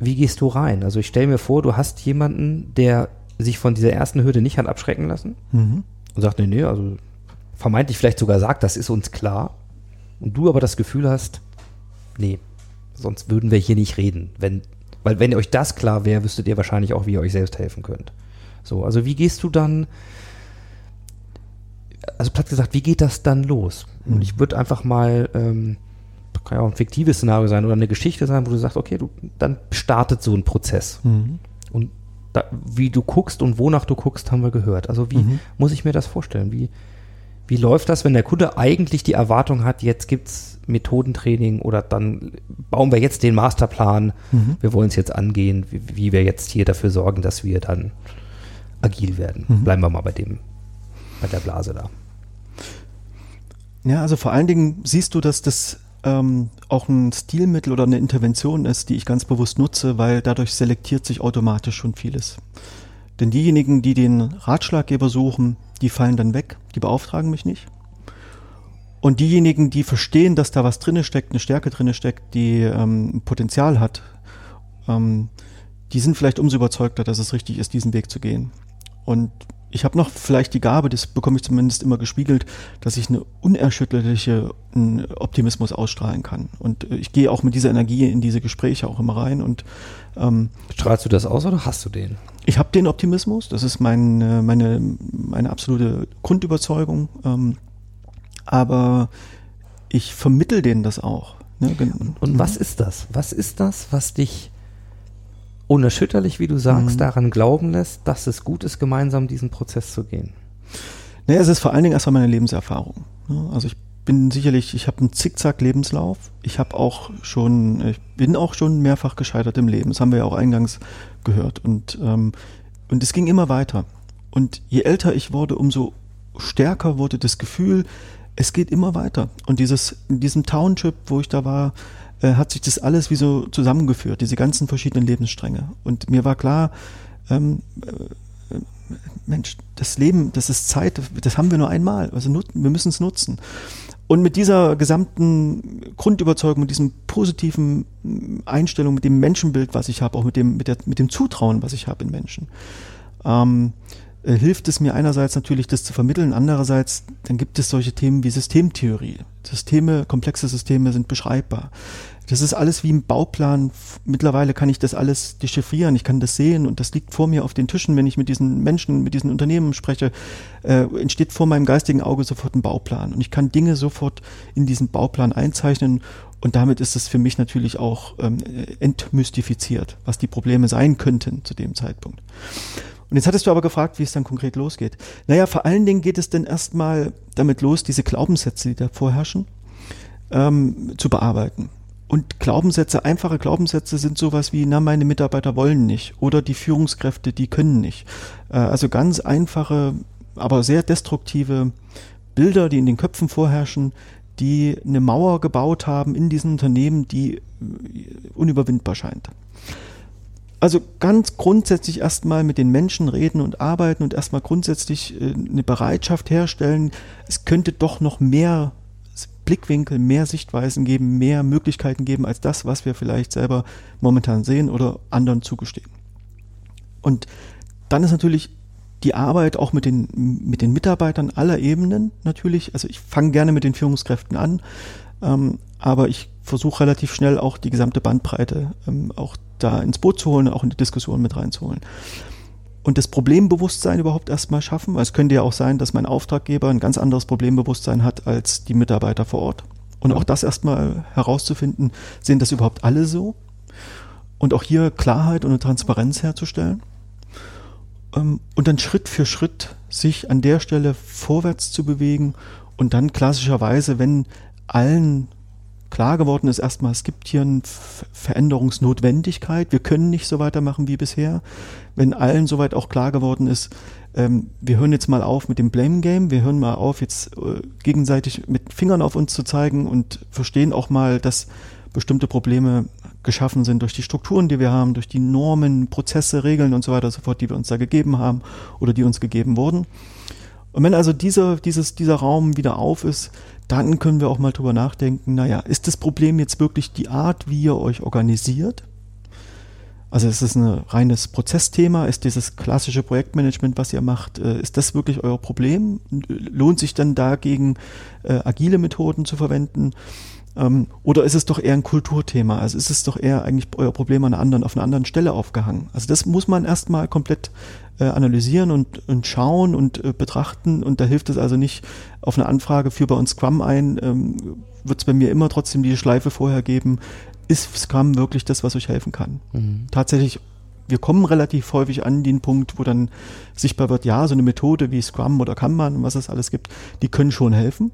gehst du rein? Also ich stelle mir vor, du hast jemanden, der sich von dieser ersten Hürde nicht hat abschrecken lassen und sagt, nee, also vermeintlich vielleicht sogar sagt, das ist uns klar und du aber das Gefühl hast, nee, sonst würden wir hier nicht reden, weil wenn euch das klar wäre, wüsstet ihr wahrscheinlich auch, wie ihr euch selbst helfen könnt. So, also wie gehst du dann, also platt gesagt, wie geht das dann los? Und ich würde einfach mal, kann ja auch ein fiktives Szenario sein oder eine Geschichte sein, wo du sagst, okay, dann startet so ein Prozess. Und da, wie du guckst und wonach du guckst, haben wir gehört. Also wie muss ich mir das vorstellen? Wie läuft das, wenn der Kunde eigentlich die Erwartung hat, jetzt gibt's Methodentraining oder dann bauen wir jetzt den Masterplan, wir wollen es jetzt angehen, wie wir jetzt hier dafür sorgen, dass wir dann agil werden. Bleiben wir mal bei der Blase da. Ja, also vor allen Dingen siehst du, dass das auch ein Stilmittel oder eine Intervention ist, die ich ganz bewusst nutze, weil dadurch selektiert sich automatisch schon vieles. Denn diejenigen, die den Ratschlaggeber suchen, die fallen dann weg, die beauftragen mich nicht. Und diejenigen, die verstehen, dass da was drinne steckt, eine Stärke drinne steckt, die Potenzial hat, die sind vielleicht umso überzeugter, dass es richtig ist, diesen Weg zu gehen. Und ich habe noch vielleicht die Gabe, das bekomme ich zumindest immer gespiegelt, dass ich eine unerschütterliche Optimismus ausstrahlen kann. Und ich gehe auch mit dieser Energie in diese Gespräche auch immer rein. Und strahlst du das aus oder hast du den? Ich habe den Optimismus, das ist meine absolute Grundüberzeugung. Aber ich vermittle denen das auch. Ne? Und was ist das? Was ist das, was dich unerschütterlich, wie du sagst, daran glauben lässt, dass es gut ist, gemeinsam diesen Prozess zu gehen? Naja, es ist vor allen Dingen erstmal meine Lebenserfahrung. Ne? Also ich habe einen Zickzack-Lebenslauf. Ich bin auch schon mehrfach gescheitert im Leben. Das haben wir ja auch eingangs gehört. Und es ging immer weiter. Und je älter ich wurde, umso stärker wurde das Gefühl, es geht immer weiter. Und in diesem Township, wo ich da war, hat sich das alles wie so zusammengeführt, diese ganzen verschiedenen Lebensstränge. Und mir war klar, Mensch, das Leben, das ist Zeit, das haben wir nur einmal. Also wir müssen es nutzen. Und mit dieser gesamten Grundüberzeugung, mit diesem positiven Einstellung, mit dem Menschenbild, was ich habe, auch mit dem Zutrauen, was ich habe in Menschen, hilft es mir einerseits natürlich, das zu vermitteln, andererseits, dann gibt es solche Themen wie Systemtheorie. Komplexe Systeme sind beschreibbar. Das ist alles wie ein Bauplan. Mittlerweile kann ich das alles dechiffrieren, ich kann das sehen und das liegt vor mir auf den Tischen, wenn ich mit diesen Menschen, mit diesen Unternehmen spreche, entsteht vor meinem geistigen Auge sofort ein Bauplan und ich kann Dinge sofort in diesen Bauplan einzeichnen und damit ist es für mich natürlich auch entmystifiziert, was die Probleme sein könnten zu dem Zeitpunkt. Und jetzt hattest du aber gefragt, wie es dann konkret losgeht. Naja, vor allen Dingen geht es denn erstmal damit los, diese Glaubenssätze, die da vorherrschen, zu bearbeiten. Und einfache Glaubenssätze sind sowas wie, meine Mitarbeiter wollen nicht oder die Führungskräfte, die können nicht. Also ganz einfache, aber sehr destruktive Bilder, die in den Köpfen vorherrschen, die eine Mauer gebaut haben in diesen Unternehmen, die unüberwindbar scheint. Also ganz grundsätzlich erstmal mit den Menschen reden und arbeiten und erstmal grundsätzlich eine Bereitschaft herstellen, es könnte doch noch mehr Blickwinkel, mehr Sichtweisen geben, mehr Möglichkeiten geben als das, was wir vielleicht selber momentan sehen oder anderen zugestehen. Und dann ist natürlich die Arbeit auch mit den Mitarbeitern aller Ebenen natürlich, also ich fange gerne mit den Führungskräften an, aber ich versuche relativ schnell auch die gesamte Bandbreite auch da ins Boot zu holen, auch in die Diskussion mit reinzuholen. Und das Problembewusstsein überhaupt erstmal schaffen, weil es könnte ja auch sein, dass mein Auftraggeber ein ganz anderes Problembewusstsein hat als die Mitarbeiter vor Ort. Und auch das erstmal herauszufinden, sehen das überhaupt alle so? Und auch hier Klarheit und eine Transparenz herzustellen. Und dann Schritt für Schritt sich an der Stelle vorwärts zu bewegen und dann klassischerweise, wenn allen klar geworden ist erstmal, es gibt hier eine Veränderungsnotwendigkeit. Wir können nicht so weitermachen wie bisher. Wenn allen soweit auch klar geworden ist, wir hören jetzt mal auf mit dem Blame Game. Wir hören mal auf, jetzt gegenseitig mit Fingern auf uns zu zeigen und verstehen auch mal, dass bestimmte Probleme geschaffen sind durch die Strukturen, die wir haben, durch die Normen, Prozesse, Regeln und so weiter und so fort, die wir uns da gegeben haben oder die uns gegeben wurden. Und wenn also dieser Raum wieder auf ist, dann können wir auch mal drüber nachdenken, ist das Problem jetzt wirklich die Art, wie ihr euch organisiert? Also ist es ein reines Prozessthema? Ist dieses klassische Projektmanagement, was ihr macht, ist das wirklich euer Problem? Lohnt sich dann dagegen, agile Methoden zu verwenden? Oder ist es doch eher ein Kulturthema? Also ist es doch eher eigentlich euer Problem auf einer anderen Stelle aufgehangen? Also das muss man erstmal komplett analysieren und schauen und betrachten und da hilft es also nicht auf eine Anfrage, führe bei uns Scrum ein, wird es bei mir immer trotzdem diese Schleife vorher geben, ist Scrum wirklich das, was euch helfen kann? Mhm. Tatsächlich, wir kommen relativ häufig an den Punkt, wo dann sichtbar wird, so eine Methode wie Scrum oder Kanban und was es alles gibt, die können schon helfen.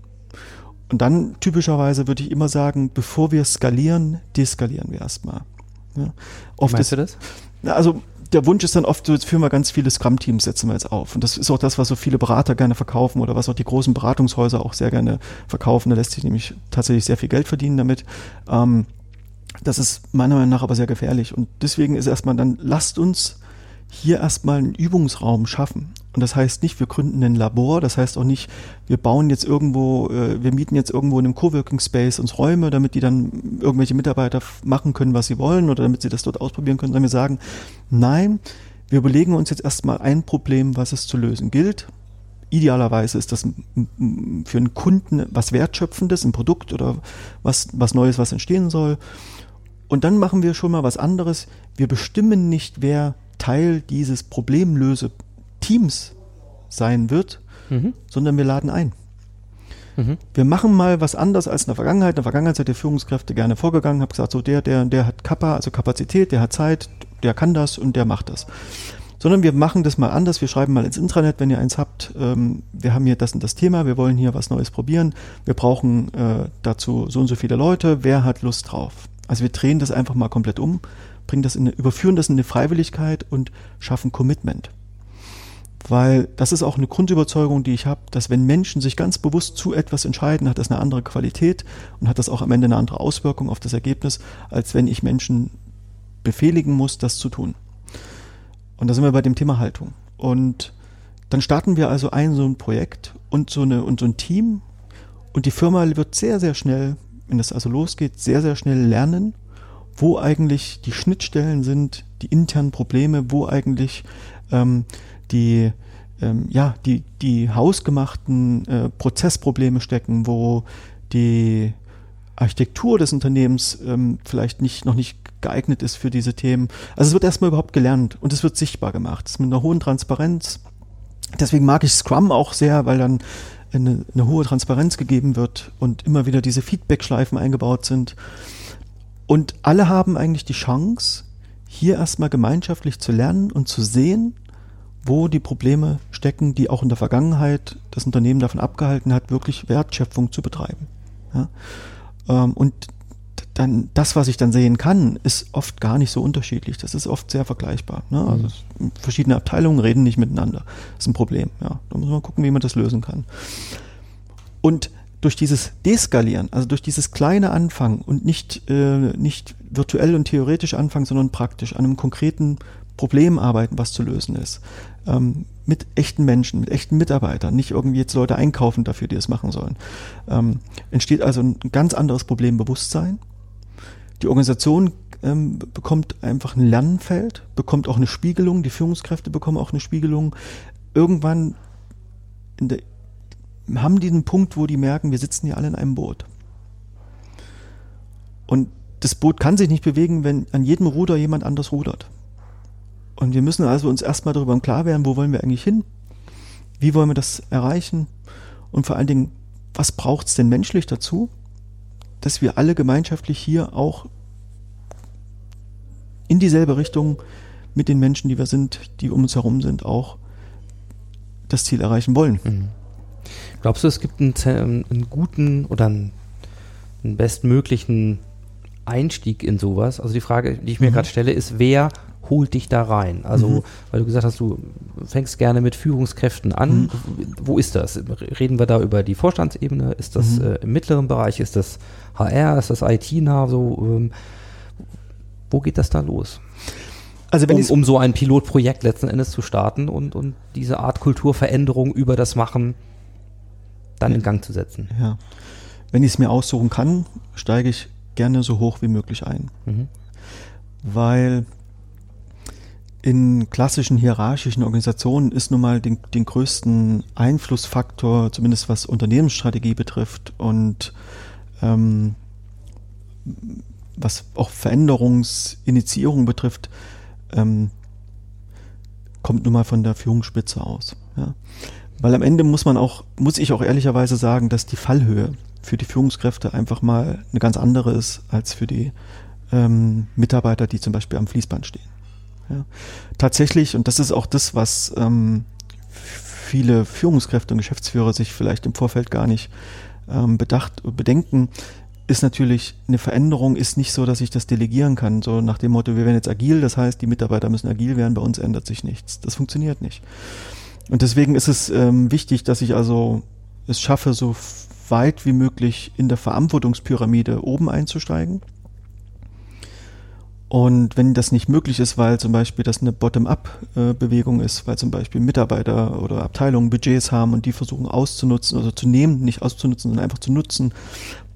Und dann typischerweise würde ich immer sagen, bevor wir skalieren, deskalieren wir erstmal. Ja. Oft meinst du das? Also der Wunsch ist dann oft so, jetzt führen wir ganz viele Scrum-Teams, setzen wir jetzt auf. Und das ist auch das, was so viele Berater gerne verkaufen oder was auch die großen Beratungshäuser auch sehr gerne verkaufen. Da lässt sich nämlich tatsächlich sehr viel Geld verdienen damit. Das ist meiner Meinung nach aber sehr gefährlich. Und deswegen ist erstmal dann, lasst uns hier erstmal einen Übungsraum schaffen. Und das heißt nicht, wir gründen ein Labor, das heißt auch nicht, wir mieten jetzt irgendwo in einem Coworking-Space uns Räume, damit die dann irgendwelche Mitarbeiter machen können, was sie wollen oder damit sie das dort ausprobieren können, sondern wir sagen, nein, wir überlegen uns jetzt erstmal ein Problem, was es zu lösen gilt. Idealerweise ist das für einen Kunden was Wertschöpfendes, ein Produkt oder was Neues, was entstehen soll. Und dann machen wir schon mal was anderes. Wir bestimmen nicht, wer Teil dieses Problemlöse-Teams sein wird, sondern wir laden ein. Wir machen mal was anders als in der Vergangenheit. In der Vergangenheit sind die Führungskräfte gerne vorgegangen, haben gesagt, so der hat Kapazität, der hat Zeit, der kann das und der macht das. Sondern wir machen das mal anders, wir schreiben mal ins Intranet, wenn ihr eins habt, wir haben hier das und das Thema, wir wollen hier was Neues probieren, wir brauchen dazu so und so viele Leute, wer hat Lust drauf? Also wir drehen das einfach mal komplett um, bringen das überführen das in eine Freiwilligkeit und schaffen Commitment. Weil das ist auch eine Grundüberzeugung, die ich habe, dass wenn Menschen sich ganz bewusst zu etwas entscheiden, hat das eine andere Qualität und hat das auch am Ende eine andere Auswirkung auf das Ergebnis, als wenn ich Menschen befehligen muss, das zu tun. Und da sind wir bei dem Thema Haltung. Und dann starten wir also so ein Projekt und so ein Team und die Firma wird sehr, sehr schnell, wenn das also losgeht, sehr, sehr schnell lernen, wo eigentlich die Schnittstellen sind, die internen Probleme, wo eigentlich die hausgemachten Prozessprobleme stecken, wo die Architektur des Unternehmens vielleicht noch nicht geeignet ist für diese Themen. Also es wird erstmal überhaupt gelernt und es wird sichtbar gemacht. Es ist mit einer hohen Transparenz. Deswegen mag ich Scrum auch sehr, weil dann eine hohe Transparenz gegeben wird und immer wieder diese Feedback-Schleifen eingebaut sind. Und alle haben eigentlich die Chance, hier erstmal gemeinschaftlich zu lernen und zu sehen, wo die Probleme stecken, die auch in der Vergangenheit das Unternehmen davon abgehalten hat, wirklich Wertschöpfung zu betreiben. Ja? Und dann das, was ich dann sehen kann, ist oft gar nicht so unterschiedlich. Das ist oft sehr vergleichbar. Ne? Also verschiedene Abteilungen reden nicht miteinander. Das ist ein Problem. Ja? Da muss man gucken, wie man das lösen kann. Und durch dieses Deskalieren, also durch dieses kleine Anfangen und nicht virtuell und theoretisch anfangen, sondern praktisch an einem konkreten Problem arbeiten, was zu lösen ist. Mit echten Menschen, mit echten Mitarbeitern, nicht irgendwie jetzt Leute einkaufen dafür, die es machen sollen. Entsteht also ein ganz anderes Problembewusstsein. Die Organisation bekommt einfach ein Lernfeld, bekommt auch eine Spiegelung, die Führungskräfte bekommen auch eine Spiegelung. Irgendwann haben die einen Punkt, wo die merken, wir sitzen hier alle in einem Boot. Und das Boot kann sich nicht bewegen, wenn an jedem Ruder jemand anders rudert. Und wir müssen also uns erstmal darüber im Klaren werden, wo wollen wir eigentlich hin? Wie wollen wir das erreichen? Und vor allen Dingen, was braucht es denn menschlich dazu, dass wir alle gemeinschaftlich hier auch in dieselbe Richtung mit den Menschen, die wir sind, die um uns herum sind, auch das Ziel erreichen wollen. Mhm. Glaubst du, es gibt einen guten oder einen bestmöglichen Einstieg in sowas? Also die Frage, die ich mir gerade stelle, ist, wer holt dich da rein? Also, weil du gesagt hast, du fängst gerne mit Führungskräften an. Wo ist das? Reden wir da über die Vorstandsebene? Ist das im mittleren Bereich? Ist das HR? Ist das IT-nah? So, wo geht das da los? Also um so ein Pilotprojekt letzten Endes zu starten und diese Art Kulturveränderung über das Machen dann in Gang zu setzen. Ja. Wenn ich es mir aussuchen kann, steige ich gerne so hoch wie möglich ein. Weil in klassischen hierarchischen Organisationen ist nun mal den größten Einflussfaktor, zumindest was Unternehmensstrategie betrifft und was auch Veränderungsinitiierung betrifft, kommt nun mal von der Führungsspitze aus. Ja? Weil am Ende muss ich auch ehrlicherweise sagen, dass die Fallhöhe für die Führungskräfte einfach mal eine ganz andere ist als für die Mitarbeiter, die zum Beispiel am Fließband stehen. Ja. Tatsächlich, und das ist auch das, was viele Führungskräfte und Geschäftsführer sich vielleicht im Vorfeld gar nicht bedenken, ist natürlich, eine Veränderung ist nicht so, dass ich das delegieren kann, so nach dem Motto, wir werden jetzt agil, das heißt, die Mitarbeiter müssen agil werden, bei uns ändert sich nichts. Das funktioniert nicht. Und deswegen ist es wichtig, dass ich also es schaffe, so weit wie möglich in der Verantwortungspyramide oben einzusteigen. Und wenn das nicht möglich ist, weil zum Beispiel das eine Bottom-up-Bewegung ist, weil zum Beispiel Mitarbeiter oder Abteilungen Budgets haben und die versuchen auszunutzen, also zu nehmen, nicht auszunutzen, sondern einfach zu nutzen,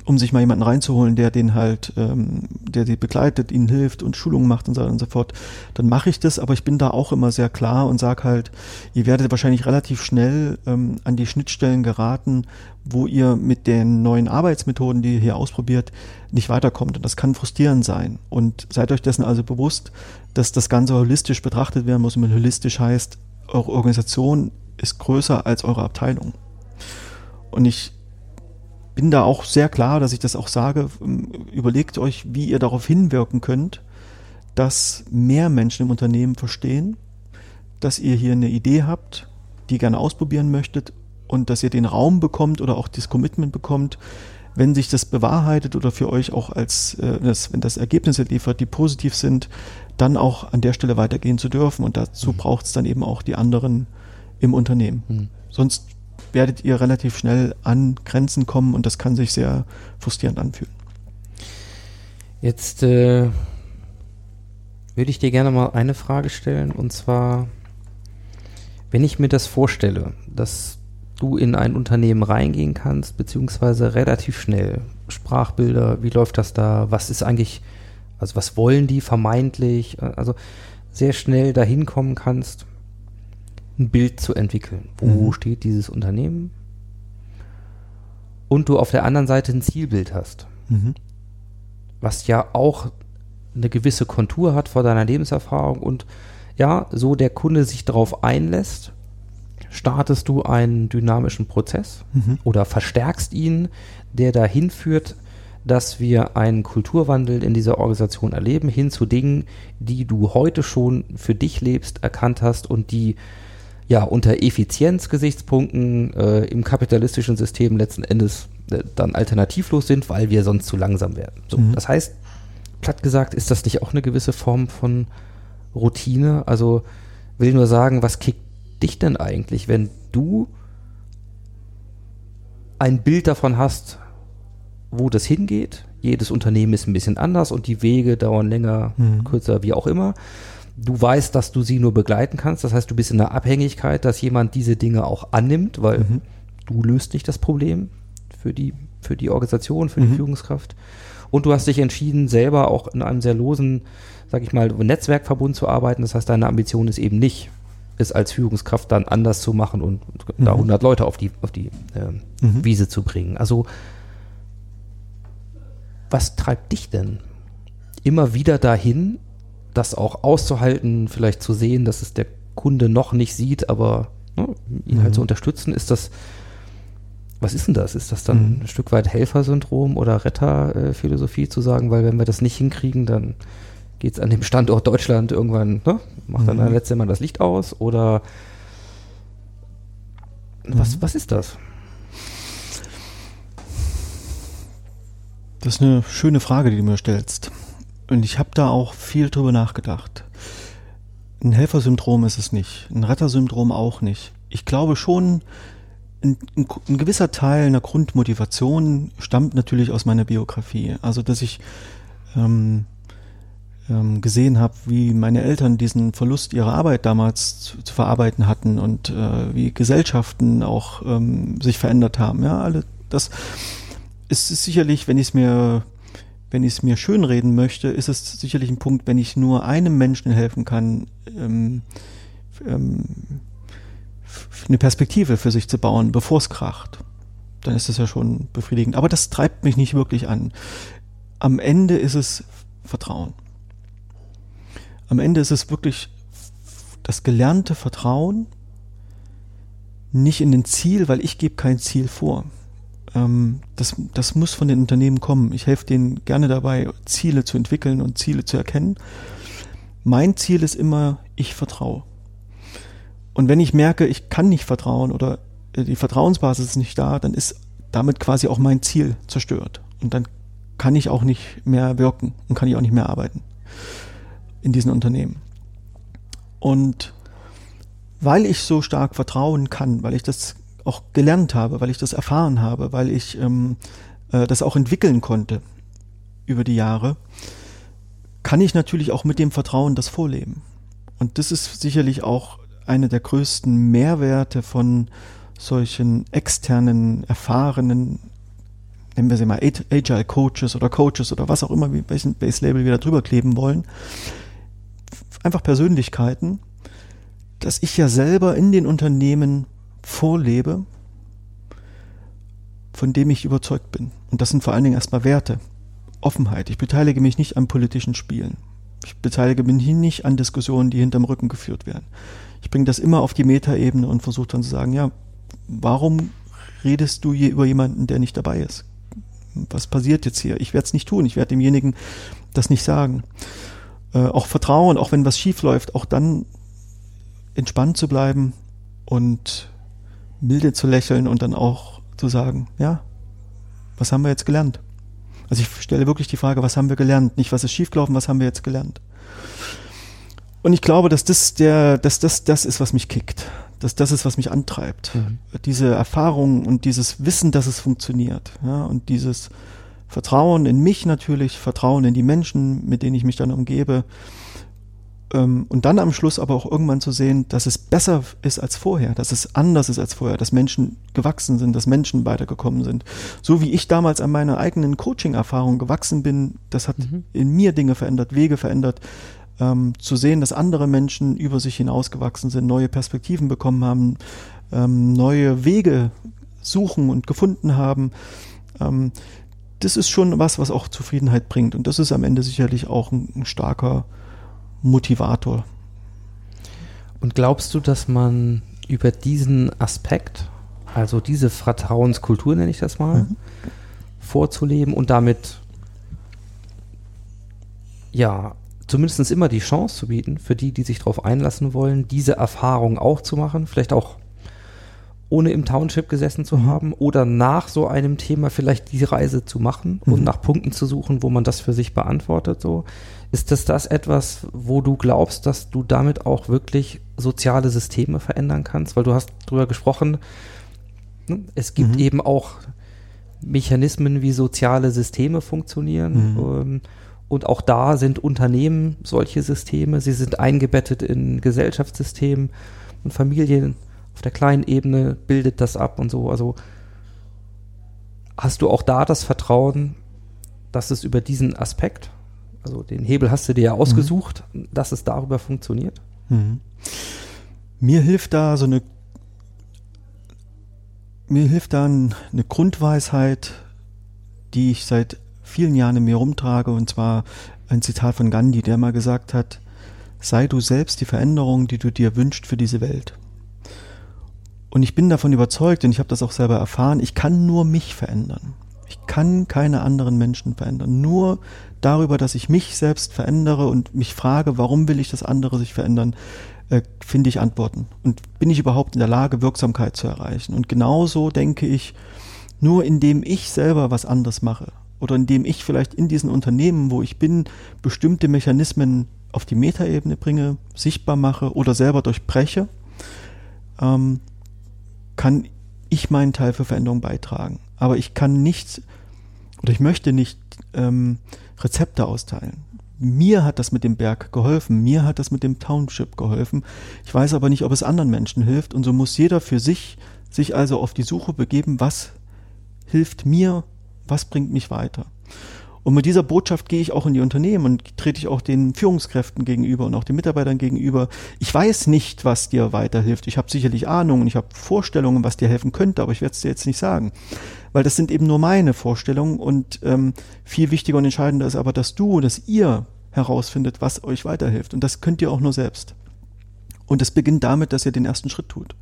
um sich mal jemanden reinzuholen, der den halt, der sie begleitet, ihnen hilft und Schulungen macht und so weiter und so fort, dann mache ich das, aber ich bin da auch immer sehr klar und sage halt, ihr werdet wahrscheinlich relativ schnell an die Schnittstellen geraten, wo ihr mit den neuen Arbeitsmethoden, die ihr hier ausprobiert, nicht weiterkommt. Und das kann frustrierend sein. Und seid euch dessen also bewusst, dass das Ganze holistisch betrachtet werden muss. Und holistisch heißt, eure Organisation ist größer als eure Abteilung. Und ich bin da auch sehr klar, dass ich das auch sage, überlegt euch, wie ihr darauf hinwirken könnt, dass mehr Menschen im Unternehmen verstehen, dass ihr hier eine Idee habt, die ihr gerne ausprobieren möchtet und dass ihr den Raum bekommt oder auch das Commitment bekommt, wenn sich das bewahrheitet oder für euch auch wenn das Ergebnisse liefert, die positiv sind, dann auch an der Stelle weitergehen zu dürfen. Und dazu braucht es dann eben auch die anderen im Unternehmen. Sonst werdet ihr relativ schnell an Grenzen kommen und das kann sich sehr frustrierend anfühlen. Jetzt würde ich dir gerne mal eine Frage stellen, und zwar, wenn ich mir das vorstelle, dass du in ein Unternehmen reingehen kannst, beziehungsweise relativ schnell. Sprachbilder, wie läuft das da? Was ist eigentlich, also was wollen die vermeintlich? Also sehr schnell dahin kommen kannst, ein Bild zu entwickeln. Wo steht dieses Unternehmen? Und du auf der anderen Seite ein Zielbild hast, was ja auch eine gewisse Kontur hat vor deiner Lebenserfahrung und ja, so der Kunde sich darauf einlässt, startest du einen dynamischen Prozess oder verstärkst ihn, der dahin führt, dass wir einen Kulturwandel in dieser Organisation erleben, hin zu Dingen, die du heute schon für dich lebst, erkannt hast und die ja unter Effizienzgesichtspunkten im kapitalistischen System letzten Endes dann alternativlos sind, weil wir sonst zu langsam werden. So, das heißt, platt gesagt, ist das nicht auch eine gewisse Form von Routine? Also will nur sagen, was kickt dich denn eigentlich, wenn du ein Bild davon hast, wo das hingeht? Jedes Unternehmen ist ein bisschen anders und die Wege dauern länger, kürzer, wie auch immer. Du weißt, dass du sie nur begleiten kannst. Das heißt, du bist in der Abhängigkeit, dass jemand diese Dinge auch annimmt, weil du löst nicht das Problem für die Organisation, für die Führungskraft. Und du hast dich entschieden, selber auch in einem sehr losen, sag ich mal, Netzwerkverbund zu arbeiten. Das heißt, deine Ambition ist eben nicht, es als Führungskraft dann anders zu machen und da 100 Leute auf die Wiese zu bringen. Also was treibt dich denn immer wieder dahin, das auch auszuhalten, vielleicht zu sehen, dass es der Kunde noch nicht sieht, aber ihn halt zu unterstützen? Ist das, was ist denn das? Ist das dann ein Stück weit Helfersyndrom oder Retterphilosophie zu sagen, weil wenn wir das nicht hinkriegen, dann geht es an dem Standort Deutschland irgendwann, macht dann letztes Mal das Licht aus oder was ist das? Das ist eine schöne Frage, die du mir stellst. Und ich habe da auch viel drüber nachgedacht. Ein Helfersyndrom ist es nicht, ein Rettersyndrom auch nicht. Ich glaube schon, ein gewisser Teil einer Grundmotivation stammt natürlich aus meiner Biografie. Also, dass ich gesehen habe, wie meine Eltern diesen Verlust ihrer Arbeit damals zu verarbeiten hatten und wie Gesellschaften auch sich verändert haben. Ja, das ist sicherlich, wenn ich es mir schönreden möchte, ist es sicherlich ein Punkt, wenn ich nur einem Menschen helfen kann, eine Perspektive für sich zu bauen, bevor es kracht. Dann ist das ja schon befriedigend. Aber das treibt mich nicht wirklich an. Am Ende ist es Vertrauen. Am Ende ist es wirklich das gelernte Vertrauen, nicht in den Ziel, weil ich gebe kein Ziel vor. Das muss von den Unternehmen kommen. Ich helfe denen gerne dabei, Ziele zu entwickeln und Ziele zu erkennen. Mein Ziel ist immer, ich vertraue. Und wenn ich merke, ich kann nicht vertrauen oder die Vertrauensbasis ist nicht da, dann ist damit quasi auch mein Ziel zerstört. Und dann kann ich auch nicht mehr wirken und kann ich auch nicht mehr arbeiten in diesen Unternehmen. Und weil ich so stark vertrauen kann, weil ich das auch gelernt habe, weil ich das erfahren habe, weil ich das auch entwickeln konnte über die Jahre, kann ich natürlich auch mit dem Vertrauen das vorleben. Und das ist sicherlich auch einer der größten Mehrwerte von solchen externen, erfahrenen, nennen wir sie mal Agile Coaches oder was auch immer, welchen Base-Label wir da drüber kleben wollen, einfach Persönlichkeiten, dass ich ja selber in den Unternehmen vorlebe, von dem ich überzeugt bin. Und das sind vor allen Dingen erstmal Werte. Offenheit. Ich beteilige mich nicht an politischen Spielen. Ich beteilige mich nicht an Diskussionen, die hinterm Rücken geführt werden. Ich bringe das immer auf die Metaebene und versuche dann zu sagen, ja, warum redest du hier über jemanden, der nicht dabei ist? Was passiert jetzt hier? Ich werde es nicht tun, ich werde demjenigen das nicht sagen. Auch Vertrauen, auch wenn was schief läuft, auch dann entspannt zu bleiben und milde zu lächeln und dann auch zu sagen, ja, was haben wir jetzt gelernt? Also ich stelle wirklich die Frage, was haben wir gelernt? Nicht, was ist schiefgelaufen, was haben wir jetzt gelernt? Und ich glaube, dass das ist, was mich kickt. Dass das ist, was mich antreibt. Mhm. Diese Erfahrung und dieses Wissen, dass es funktioniert. Ja, und dieses Vertrauen in mich natürlich, Vertrauen in die Menschen, mit denen ich mich dann umgebe. Und dann am Schluss aber auch irgendwann zu sehen, dass es besser ist als vorher, dass es anders ist als vorher, dass Menschen gewachsen sind, dass Menschen weitergekommen sind. So wie ich damals an meiner eigenen Coaching-Erfahrung gewachsen bin, das hat in mir Dinge verändert, Wege verändert, zu sehen, dass andere Menschen über sich hinausgewachsen sind, neue Perspektiven bekommen haben, neue Wege suchen und gefunden haben. Das ist schon was, was auch Zufriedenheit bringt. Und das ist am Ende sicherlich auch ein starker Motivator. Und glaubst du, dass man über diesen Aspekt, also diese Vertrauenskultur, nenne ich das mal, vorzuleben und damit ja zumindest immer die Chance zu bieten, für die, die sich darauf einlassen wollen, diese Erfahrung auch zu machen, vielleicht auch ohne im Township gesessen zu haben oder nach so einem Thema vielleicht die Reise zu machen und nach Punkten zu suchen, wo man das für sich beantwortet. So. Ist das etwas, wo du glaubst, dass du damit auch wirklich soziale Systeme verändern kannst? Weil du hast drüber gesprochen, ne? Es gibt eben auch Mechanismen, wie soziale Systeme funktionieren. Und auch da sind Unternehmen solche Systeme. Sie sind eingebettet in Gesellschaftssystemen und Familien. Auf der kleinen Ebene bildet das ab und so. Also hast du auch da das Vertrauen, dass es über diesen Aspekt, also den Hebel hast du dir ja ausgesucht, dass es darüber funktioniert? Mir hilft da eine Grundweisheit, die ich seit vielen Jahren in mir rumtrage, und zwar ein Zitat von Gandhi, der mal gesagt hat: Sei du selbst die Veränderung, die du dir wünschst für diese Welt. Und ich bin davon überzeugt, und ich habe das auch selber erfahren, ich kann nur mich verändern. Ich kann keine anderen Menschen verändern. Nur darüber, dass ich mich selbst verändere und mich frage, warum will ich, dass andere sich verändern, finde ich Antworten. Und bin ich überhaupt in der Lage, Wirksamkeit zu erreichen? Und genauso denke ich, nur indem ich selber was anders mache oder indem ich vielleicht in diesen Unternehmen, wo ich bin, bestimmte Mechanismen auf die Metaebene bringe, sichtbar mache oder selber durchbreche, kann ich meinen Teil für Veränderung beitragen. Aber ich kann nicht oder ich möchte nicht Rezepte austeilen. Mir hat das mit dem Berg geholfen, mir hat das mit dem Township geholfen. Ich weiß aber nicht, ob es anderen Menschen hilft, und so muss jeder für sich also auf die Suche begeben, was hilft mir, was bringt mich weiter. Und mit dieser Botschaft gehe ich auch in die Unternehmen und trete ich auch den Führungskräften gegenüber und auch den Mitarbeitern gegenüber. Ich weiß nicht, was dir weiterhilft. Ich habe sicherlich Ahnungen, ich habe Vorstellungen, was dir helfen könnte, aber ich werde es dir jetzt nicht sagen. Weil das sind eben nur meine Vorstellungen, und viel wichtiger und entscheidender ist aber, dass ihr herausfindet, was euch weiterhilft. Und das könnt ihr auch nur selbst. Und das beginnt damit, dass ihr den ersten Schritt tut.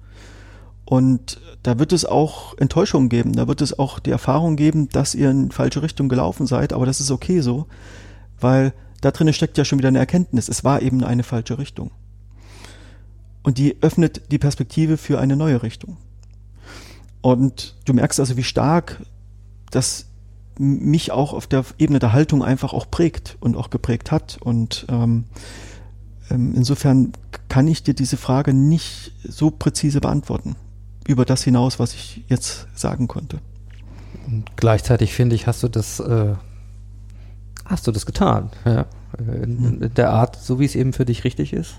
Und da wird es auch Enttäuschungen geben, da wird es auch die Erfahrung geben, dass ihr in falsche Richtung gelaufen seid, aber das ist okay so, weil da drin steckt ja schon wieder eine Erkenntnis, es war eben eine falsche Richtung. Und die öffnet die Perspektive für eine neue Richtung. Und du merkst also, wie stark das mich auch auf der Ebene der Haltung einfach auch prägt und auch geprägt hat, und insofern kann ich dir diese Frage nicht so präzise beantworten, über das hinaus, was ich jetzt sagen konnte. Und gleichzeitig, finde ich, hast du das getan, ja? In der Art, so wie es eben für dich richtig ist.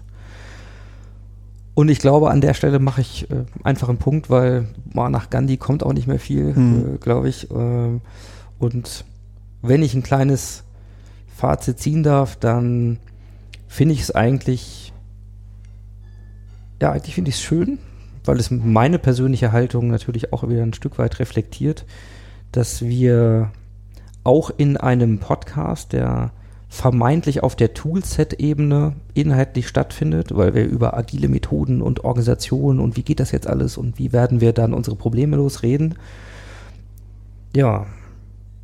Und ich glaube, an der Stelle mache ich einfach einen Punkt, weil nach Gandhi kommt auch nicht mehr viel, glaube ich. Und wenn ich ein kleines Fazit ziehen darf, dann finde ich es eigentlich schön, weil es meine persönliche Haltung natürlich auch wieder ein Stück weit reflektiert, dass wir auch in einem Podcast, der vermeintlich auf der Toolset-Ebene inhaltlich stattfindet, weil wir über agile Methoden und Organisationen und wie geht das jetzt alles und wie werden wir dann unsere Probleme losreden. Ja,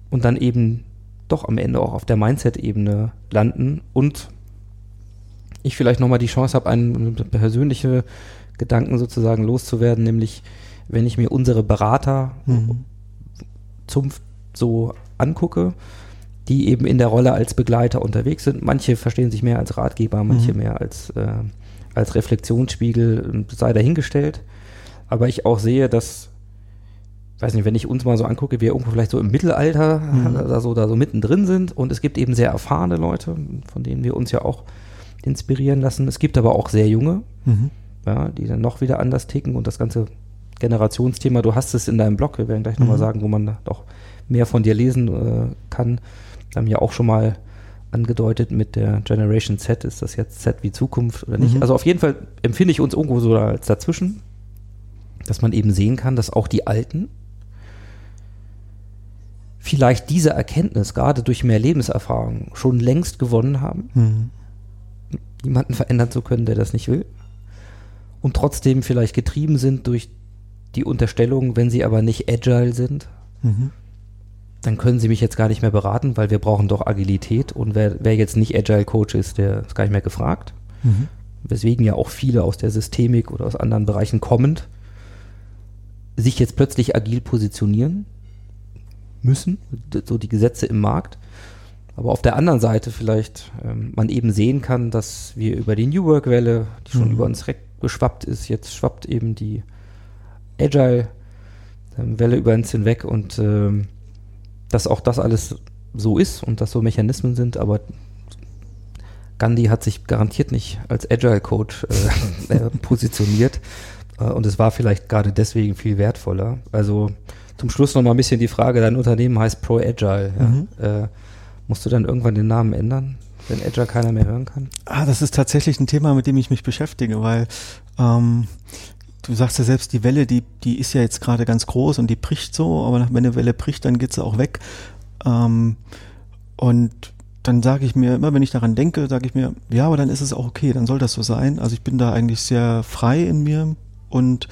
und dann eben doch am Ende auch auf der Mindset-Ebene landen und ich vielleicht nochmal die Chance habe, einen persönlichen Gedanken sozusagen loszuwerden, nämlich wenn ich mir unsere Berater Zunft so angucke, die eben in der Rolle als Begleiter unterwegs sind. Manche verstehen sich mehr als Ratgeber, manche mehr als Reflexionsspiegel, sei dahingestellt. Aber ich auch sehe, dass, weiß nicht, wenn ich uns mal so angucke, wir irgendwo vielleicht so im Mittelalter da so mittendrin sind und es gibt eben sehr erfahrene Leute, von denen wir uns ja auch inspirieren lassen. Es gibt aber auch sehr junge, die dann noch wieder anders ticken und das ganze Generationsthema, du hast es in deinem Blog, wir werden gleich nochmal sagen, wo man doch mehr von dir lesen kann. Wir haben ja auch schon mal angedeutet mit der Generation Z, ist das jetzt Z wie Zukunft oder nicht? Also auf jeden Fall empfinde ich uns irgendwo so als dazwischen, dass man eben sehen kann, dass auch die Alten vielleicht diese Erkenntnis, gerade durch mehr Lebenserfahrung, schon längst gewonnen haben, niemanden verändern zu können, der das nicht will und trotzdem vielleicht getrieben sind durch die Unterstellung, wenn sie aber nicht agile sind, dann können sie mich jetzt gar nicht mehr beraten, weil wir brauchen doch Agilität und wer jetzt nicht Agile Coach ist, der ist gar nicht mehr gefragt. Weswegen ja auch viele aus der Systemik oder aus anderen Bereichen kommend sich jetzt plötzlich agil positionieren müssen, so die Gesetze im Markt. Aber auf der anderen Seite vielleicht man eben sehen kann, dass wir über die New Work Welle, die schon über uns geschwappt ist, jetzt schwappt eben die Agile Welle über uns hinweg und dass auch das alles so ist und dass so Mechanismen sind, aber Gandhi hat sich garantiert nicht als Agile Coach positioniert und es war vielleicht gerade deswegen viel wertvoller. Also zum Schluss nochmal ein bisschen die Frage, dein Unternehmen heißt ProAgile. Ja? Musst du dann irgendwann den Namen ändern, wenn Agile keiner mehr hören kann? Das ist tatsächlich ein Thema, mit dem ich mich beschäftige, weil du sagst ja selbst, die Welle, die ist ja jetzt gerade ganz groß und die bricht so, aber wenn eine Welle bricht, dann geht sie auch weg. Und dann sage ich mir, immer wenn ich daran denke, sage ich mir, ja, aber dann ist es auch okay, dann soll das so sein. Also ich bin da eigentlich sehr frei in mir und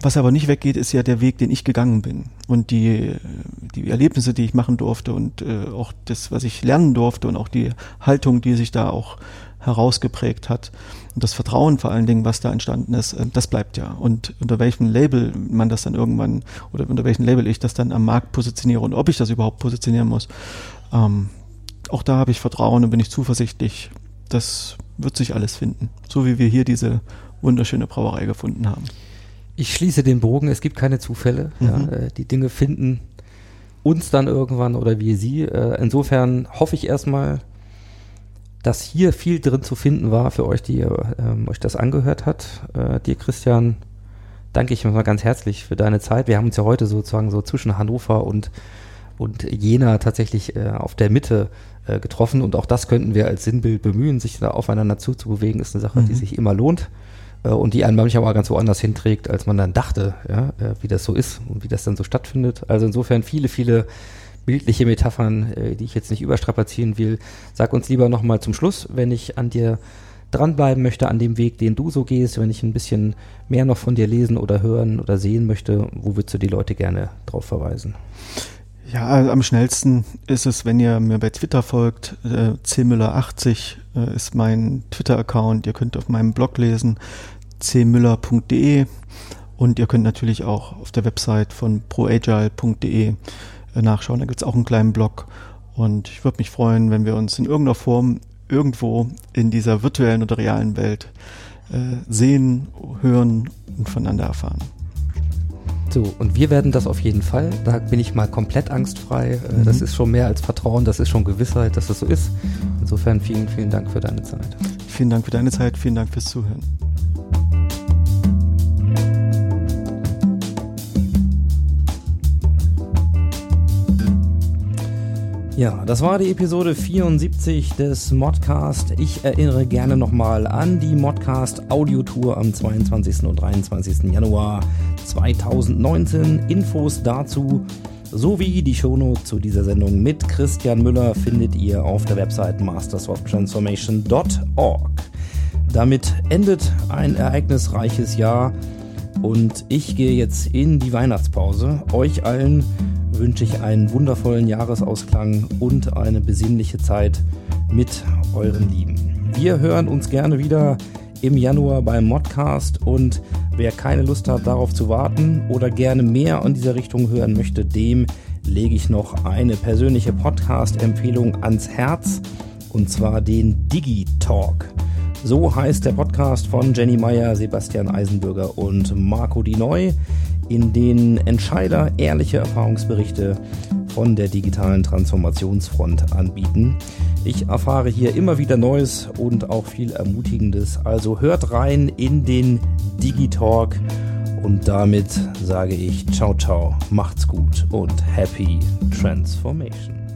was aber nicht weggeht, ist ja der Weg, den ich gegangen bin und die Erlebnisse, die ich machen durfte und auch das, was ich lernen durfte und auch die Haltung, die sich da auch herausgeprägt hat und das Vertrauen vor allen Dingen, was da entstanden ist, das bleibt ja. Und unter welchem Label man das dann irgendwann oder unter welchem Label ich das dann am Markt positioniere und ob ich das überhaupt positionieren muss, auch da habe ich Vertrauen und bin ich zuversichtlich, das wird sich alles finden, so wie wir hier diese wunderschöne Brauerei gefunden haben. Ich schließe den Bogen, es gibt keine Zufälle. Die Dinge finden uns dann irgendwann oder wir sie. Insofern hoffe ich erstmal, dass hier viel drin zu finden war für euch, die euch das angehört hat. Dir, Christian, danke ich mal ganz herzlich für deine Zeit. Wir haben uns ja heute sozusagen so zwischen Hannover und Jena tatsächlich auf der Mitte getroffen. Und auch das könnten wir als Sinnbild bemühen. Sich da aufeinander zuzubewegen, ist eine Sache, die sich immer lohnt. Und die einen manchmal ganz woanders hinträgt, als man dann dachte, ja, wie das so ist und wie das dann so stattfindet. Also insofern viele, viele bildliche Metaphern, die ich jetzt nicht überstrapazieren will. Sag uns lieber nochmal zum Schluss, wenn ich an dir dranbleiben möchte, an dem Weg, den du so gehst, wenn ich ein bisschen mehr noch von dir lesen oder hören oder sehen möchte, wo würdest du die Leute gerne drauf verweisen? Ja, also am schnellsten ist es, wenn ihr mir bei Twitter folgt, cmüller80 ist mein Twitter-Account. Ihr könnt auf meinem Blog lesen, cmüller.de und ihr könnt natürlich auch auf der Website von proagile.de nachschauen. Da gibt es auch einen kleinen Blog und ich würde mich freuen, wenn wir uns in irgendeiner Form irgendwo in dieser virtuellen oder realen Welt sehen, hören und voneinander erfahren. So, und wir werden das auf jeden Fall. Da bin ich mal komplett angstfrei. Das ist schon mehr als Vertrauen, das ist schon Gewissheit, dass das so ist. Insofern vielen, vielen Dank für deine Zeit. Vielen Dank für deine Zeit, vielen Dank fürs Zuhören. Ja, das war die Episode 74 des Modcast. Ich erinnere gerne nochmal an die Modcast Audiotour am 22. und 23. Januar 2019. Infos dazu sowie die Shownotes zu dieser Sendung mit Christian Müller findet ihr auf der Website mastersoftransformation.org. Damit endet ein ereignisreiches Jahr und ich gehe jetzt in die Weihnachtspause. Euch allen wünsche ich einen wundervollen Jahresausklang und eine besinnliche Zeit mit euren Lieben. Wir hören uns gerne wieder im Januar beim Modcast und wer keine Lust hat, darauf zu warten oder gerne mehr in dieser Richtung hören möchte, dem lege ich noch eine persönliche Podcast-Empfehlung ans Herz und zwar den DigiTalk. So heißt der Podcast von Jenny Meyer, Sebastian Eisenbürger und Marco Dinoy, in denen Entscheider ehrliche Erfahrungsberichte von der digitalen Transformationsfront anbieten. Ich erfahre hier immer wieder Neues und auch viel Ermutigendes. Also hört rein in den DigiTalk und damit sage ich ciao, ciao, macht's gut und happy transformation.